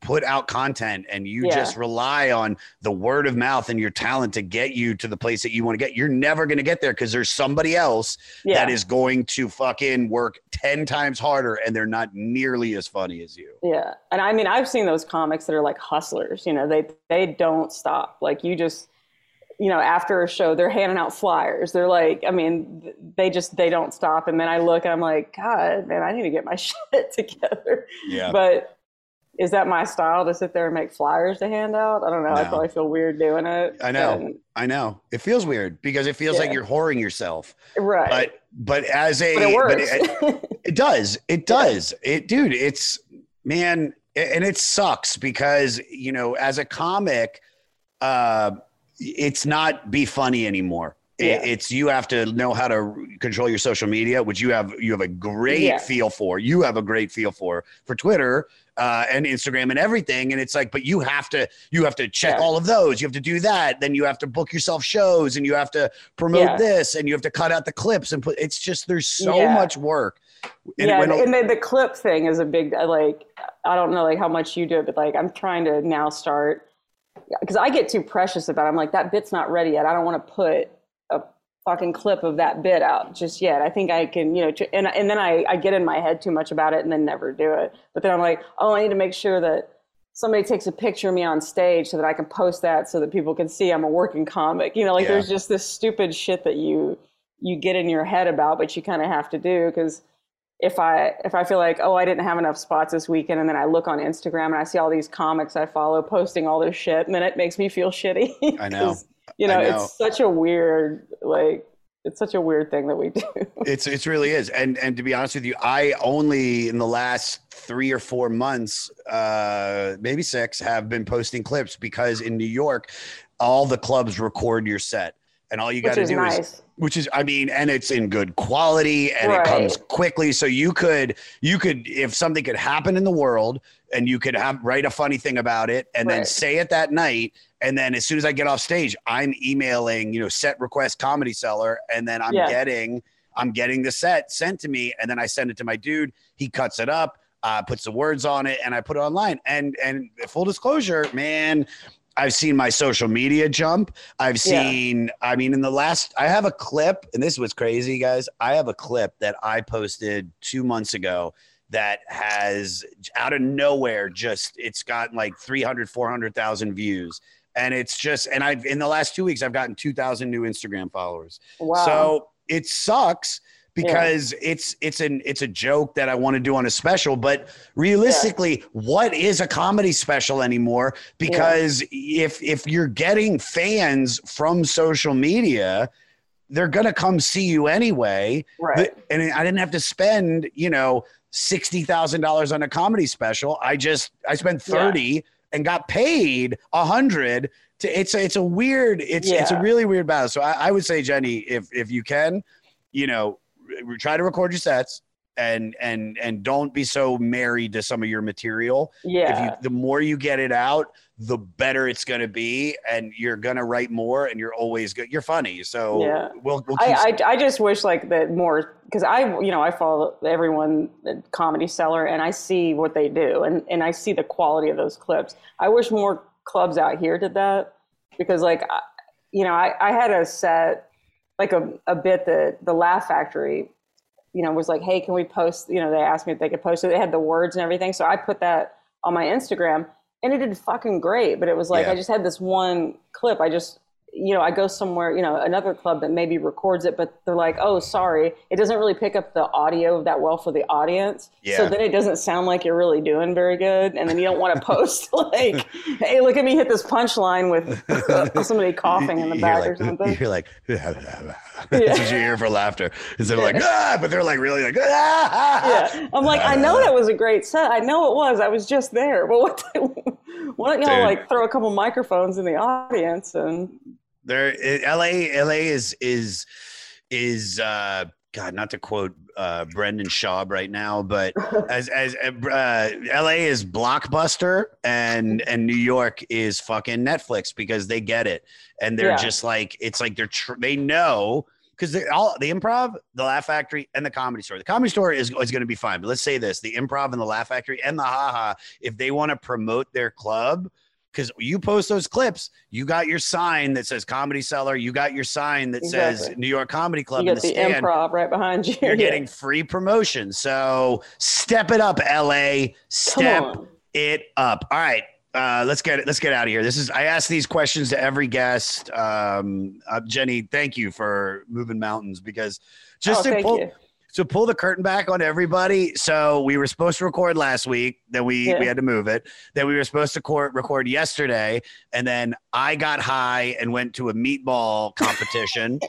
put out content and you yeah. just rely on the word of mouth and your talent to get you to the place that you want to get, you're never going to get there because there's somebody else yeah. that is going to fucking work ten times harder and they're not nearly as funny as you. Yeah. And I mean, I've seen those comics that are like hustlers, you know, they, they don't stop. Like you just, you know, after a show, they're handing out flyers. They're like, I mean, they just, they don't stop. And then I look and I'm like, God, man, I need to get my shit together. Yeah. But is that my style to sit there and make flyers to hand out? I don't know. No. I probably feel weird doing it. I know. And, I know. It feels weird because it feels yeah. like you're whoring yourself. Right. But but as a but it works. But it, it does. It does. Yeah. It dude, it's man, and it sucks because, you know, as a comic, uh, it's not be funny anymore. Yeah. It's you have to know how to control your social media, which you have you have a great yeah. feel for. You have a great feel for for Twitter uh, and Instagram and everything. And it's like, but you have to you have to check yeah. all of those. You have to do that. Then you have to book yourself shows and you have to promote yeah. this and you have to cut out the clips and put. It's just there's so yeah. much work. And yeah, and then the clip thing is a big like I don't know like how much you do, but like I'm trying to now start because I get too precious about it. I'm like, that bit's not ready yet. I don't want to put a fucking clip of that bit out just yet. I think I can, you know, tr- and and then I, I get in my head too much about it and then never do it. But then I'm like, oh, I need to make sure that somebody takes a picture of me on stage so that I can post that so that people can see I'm a working comic. You know, like yeah. there's just this stupid shit that you you get in your head about, but you kind of have to do because if I if I feel like, oh, I didn't have enough spots this weekend, and then I look on Instagram and I see all these comics I follow posting all this shit, and then it makes me feel shitty. I know. You know, know, it's such a weird, like, it's such a weird thing that we do. It's it really is. And and to be honest with you, I only in the last three or four months, uh, maybe six, have been posting clips because in New York, all the clubs record your set. And all you got to do nice. is, which is, I mean, and it's in good quality and right. it comes quickly. So you could, you could, if something could happen in the world and you could have, write a funny thing about it and right. then say it that night. And then as soon as I get off stage, I'm emailing, you know, set request comedy seller. And then I'm yeah. getting, I'm getting the set sent to me. And then I send it to my dude. He cuts it up, uh, puts the words on it and I put it online. And, and full disclosure, man, I've seen my social media jump. I've seen, yeah. I mean, in the last, I have a clip, and this was crazy, guys. I have a clip that I posted two months ago that has, out of nowhere, just, it's gotten like three hundred, four hundred thousand views. And it's just, and I've, in the last two weeks, I've gotten two thousand new Instagram followers. Wow. So it sucks because yeah. it's it's an it's a joke that I want to do on a special, but realistically, yeah. what is a comedy special anymore? Because yeah. if if you're getting fans from social media, they're gonna come see you anyway. Right. And I didn't have to spend, you know, sixty thousand dollars on a comedy special. I just I spent thirty yeah. and got paid a hundred. To it's a, it's a weird it's yeah. it's a really weird battle. So I, I would say, Jenny, if if you can, you know. Try to record your sets and and and don't be so married to some of your material. Yeah. If you, the more you get it out, the better it's going to be, and you're going to write more, and you're always good. You're funny, so yeah. we'll. we'll keep I, I I just wish like that more because I you know I follow everyone comedy seller and I see what they do and and I see the quality of those clips. I wish more clubs out here did that because like you know I I had a set. Like a, a bit that the Laugh Factory, you know, was like, hey, can we post, you know, they asked me if they could post it. They had the words and everything. So I put that on my Instagram and it did fucking great. But it was like, yeah. I just had this one clip. I just, you know, I go somewhere, you know, another club that maybe records it, but they're like, oh, sorry. It doesn't really pick up the audio that well for the audience. Yeah. So then it doesn't sound like you're really doing very good. And then you don't want to post like, hey, look at me hit this punchline with somebody coughing in the back like, or something. You're like, that's what you hear for laughter. Is they're yeah. like, ah, but they're like really like, ah. Yeah. I'm like, I know that was a great set. I know it was. I was just there. But what the, why don't y'all like throw a couple microphones in the audience and... There, L A, L A is is is uh, God. Not to quote uh, Brendan Schaub right now, but as as uh, L A is Blockbuster and and New York is fucking Netflix because they get it and they're yeah. just like it's like they're tr- they know because they all the Improv, the Laugh Factory, and the Comedy Store. The Comedy Store is is going to be fine, but let's say this: the Improv and the Laugh Factory and the Ha Ha, if they want to promote their club. Because you post those clips, you got your sign that says Comedy Cellar. You got your sign that exactly. says New York Comedy Club. You got the, the Improv right behind you. You're yeah. getting free promotion. So step it up, L A. Step it up. All right. Uh, let's get it. Let's get out of here. This is I ask these questions to every guest. Um, uh, Jenny, thank you for moving mountains because just oh, to pull. You. So pull the curtain back on everybody. So we were supposed to record last week. Then we, yeah. we had to move it. Then we were supposed to court, record yesterday. And then I got high and went to a meatball competition.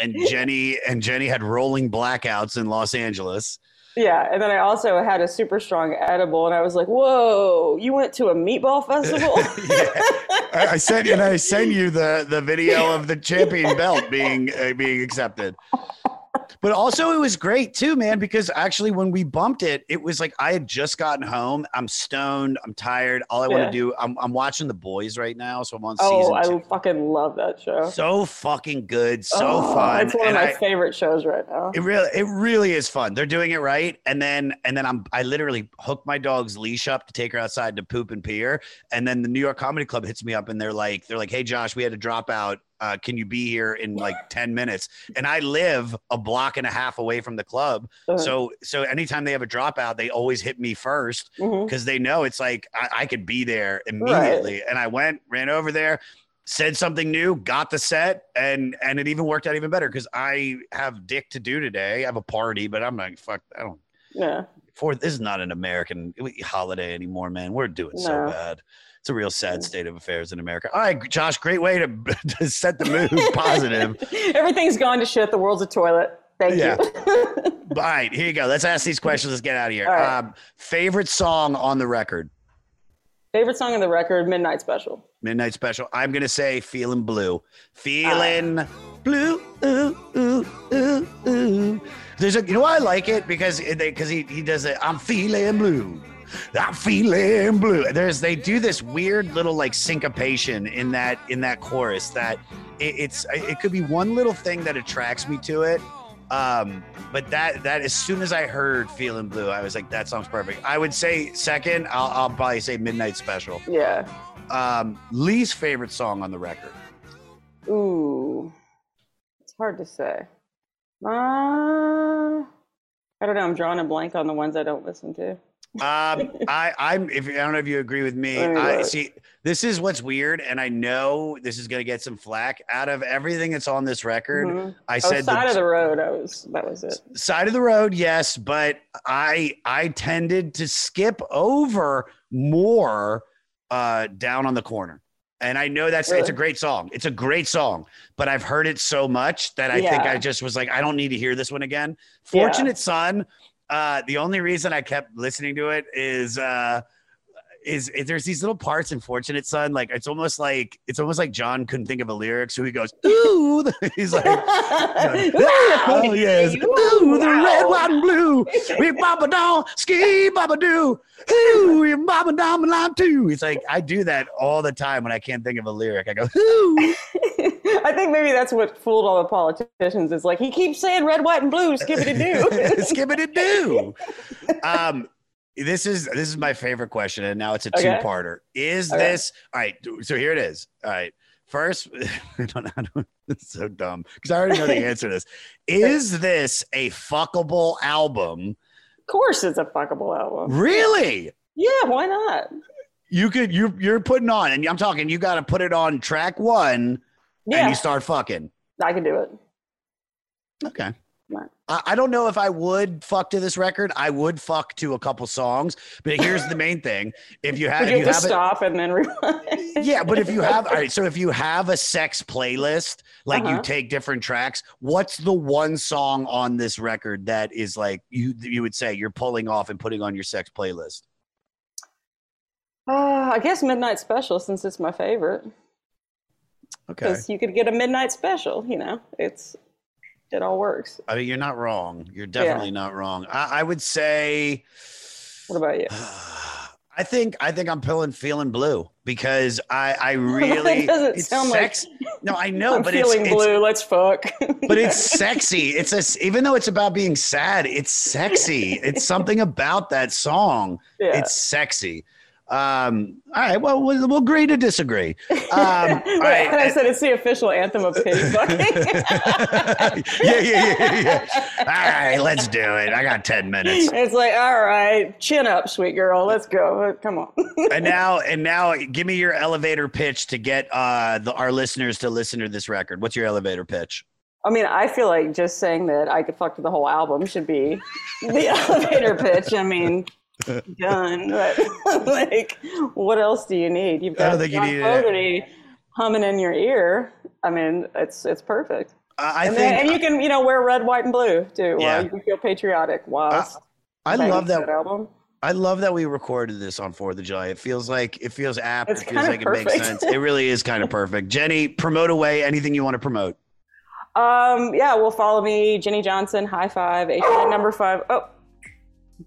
and Jenny and Jenny had rolling blackouts in Los Angeles. Yeah. And then I also had a super strong edible and I was like, whoa, you went to a meatball festival? I, I sent and I sent you the, the video of the champion belt being uh, being accepted. But also it was great too, man, because actually when we bumped it, it was like I had just gotten home. I'm stoned. I'm tired. All I yeah. want to do, I'm, I'm watching The Boys right now. So I'm on oh, season two. Oh, I fucking love that show. So fucking good. So oh, fun. It's one and of my I, favorite shows right now. It really, it really is fun. They're doing it right. And then, and then I'm, I literally hook my dog's leash up to take her outside to poop and pee her. And then the New York Comedy Club hits me up and they're like, they're like, hey, Josh, we had to drop out. Uh, can you be here in like ten minutes? And I live a block and a half away from the club. Uh-huh. So, so anytime they have a dropout, they always hit me first because mm-hmm. they know it's like, I, I could be there immediately. Right. And I went, ran over there, said something new, got the set. And, and it even worked out even better because I have dick to do today. I have a party, but I'm like, fuck, I don't, yeah. For, this is not an American holiday anymore, man. We're doing no. so bad. It's a real sad state of affairs in America. All right, Josh, great way to, to set the mood positive. Everything's gone to shit. The world's a toilet. Thank yeah. you. All right, here you go. Let's ask these questions. Let's get out of here. Right. Um, favorite song on the record? Favorite song on the record, Midnight Special. Midnight Special. I'm going to say Feelin' Blue. Feelin' uh, Blue. Ooh, ooh, ooh, ooh. There's a, you know why I like it? Because they, cause he, he does it. I'm feelin' blue. I'm feeling blue. There's they do this weird little like syncopation in that in that chorus that it, it's it could be one little thing that attracts me to it, um, but that that as soon as I heard Feelin' Blue, I was like, that song's perfect. I would say second, I'll, I'll probably say Midnight Special. Yeah. Um, Lee's favorite song on the record. Ooh, it's hard to say. Uh, I don't know. I'm drawing a blank on the ones I don't listen to. um i i'm if I don't know if you agree with me. I see, this is what's weird, and I know this is gonna get some flack. Out of everything that's on this record, mm-hmm. I, I said side the, of the road i was that was it side of the road, yes, but i i tended to skip over more uh Down on the Corner. And I know that's, really? it's a great song. It's a great song, but I've heard it so much that I yeah. think I just was like, I don't need to hear this one again. Fortunate yeah. Son, Uh, the only reason I kept listening to it is, uh, is, is there's these little parts in Fortunate Son. Like, it's almost like, it's almost like John couldn't think of a lyric. So he goes, ooh, he's like, you know, oh, yes. Ooh, the wow. red, white, and blue. We baba down, ski baba do. Ooh, you baba down, and lime too. It's like, I do that all the time when I can't think of a lyric. I go, ooh. I think maybe that's what fooled all the politicians. It's like, he keeps saying red, white, and blue, skibbity-doo. Skibbity-doo. Um, this is this is my favorite question, and now it's a okay. two-parter. Is okay. this – all right, so here it is. All right, first – I don't know. It's so dumb because I already know the answer to this. Is this a fuckable album? Of course it's a fuckable album. Really? Yeah, why not? You could, you, you're putting on – and I'm talking, you got to put it on track one – yeah. And you start fucking. I can do it. Okay. I, I don't know if I would fuck to this record. I would fuck to a couple songs, but here's the main thing. If you have, would you if you have to stop it, and then rewind. Yeah, but if you have, all right, so if you have a sex playlist, like uh-huh. you take different tracks, what's the one song on this record that is like you you would say you're pulling off and putting on your sex playlist? Uh, I guess Midnight Special, since it's my favorite. Okay. Because you could get a Midnight Special, you know, it's, it all works. I mean, you're not wrong. You're definitely yeah. not wrong. I, I would say. What about you? I think, I think I'm feeling, feeling blue because I, I really, it doesn't it's sound sex. Like, no, I know, I'm but feeling it's, blue. It's, let's fuck. But it's sexy. It's a, even though it's about being sad, it's sexy. It's something about that song. Yeah. It's sexy. Um, all right, well, we'll, we'll agree to disagree. Um, all right. And I said it's the official anthem of pity fucking. yeah, yeah, yeah, yeah. All right, let's do it. I got ten minutes. It's like, all right, chin up, sweet girl. Let's go. Come on. and now, and now give me your elevator pitch to get uh, the, our listeners to listen to this record. What's your elevator pitch? I mean, I feel like just saying that I could fuck to the whole album should be the elevator pitch. I mean... done. But like, what else do you need? You've got John Fogerty humming in your ear. I mean, it's it's perfect. Uh, I and think, then, and you can you know wear red, white, and blue too. Yeah. While you can feel patriotic. Whilst I, I love that, that album. I love that we recorded this on Fourth of July. It feels like it feels apt. It's it feels like perfect. It makes sense. It really is kind of perfect. Jenny, promote away anything you want to promote. Um, yeah, well, follow me, Jenny Johnson, high five, H L A number five. Oh,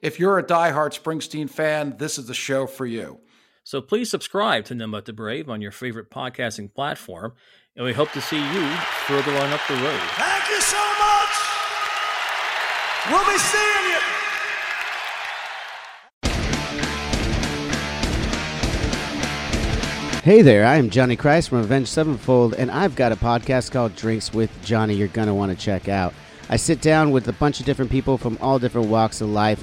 If you're a diehard Springsteen fan, this is the show for you. So please subscribe to None But the Brave on your favorite podcasting platform, and we hope to see you further on up the road. Thank you so much. We'll be seeing you. Hey there, I am Johnny Christ from Avenged Sevenfold, and I've got a podcast called Drinks with Johnny you're going to want to check out. I sit down with a bunch of different people from all different walks of life,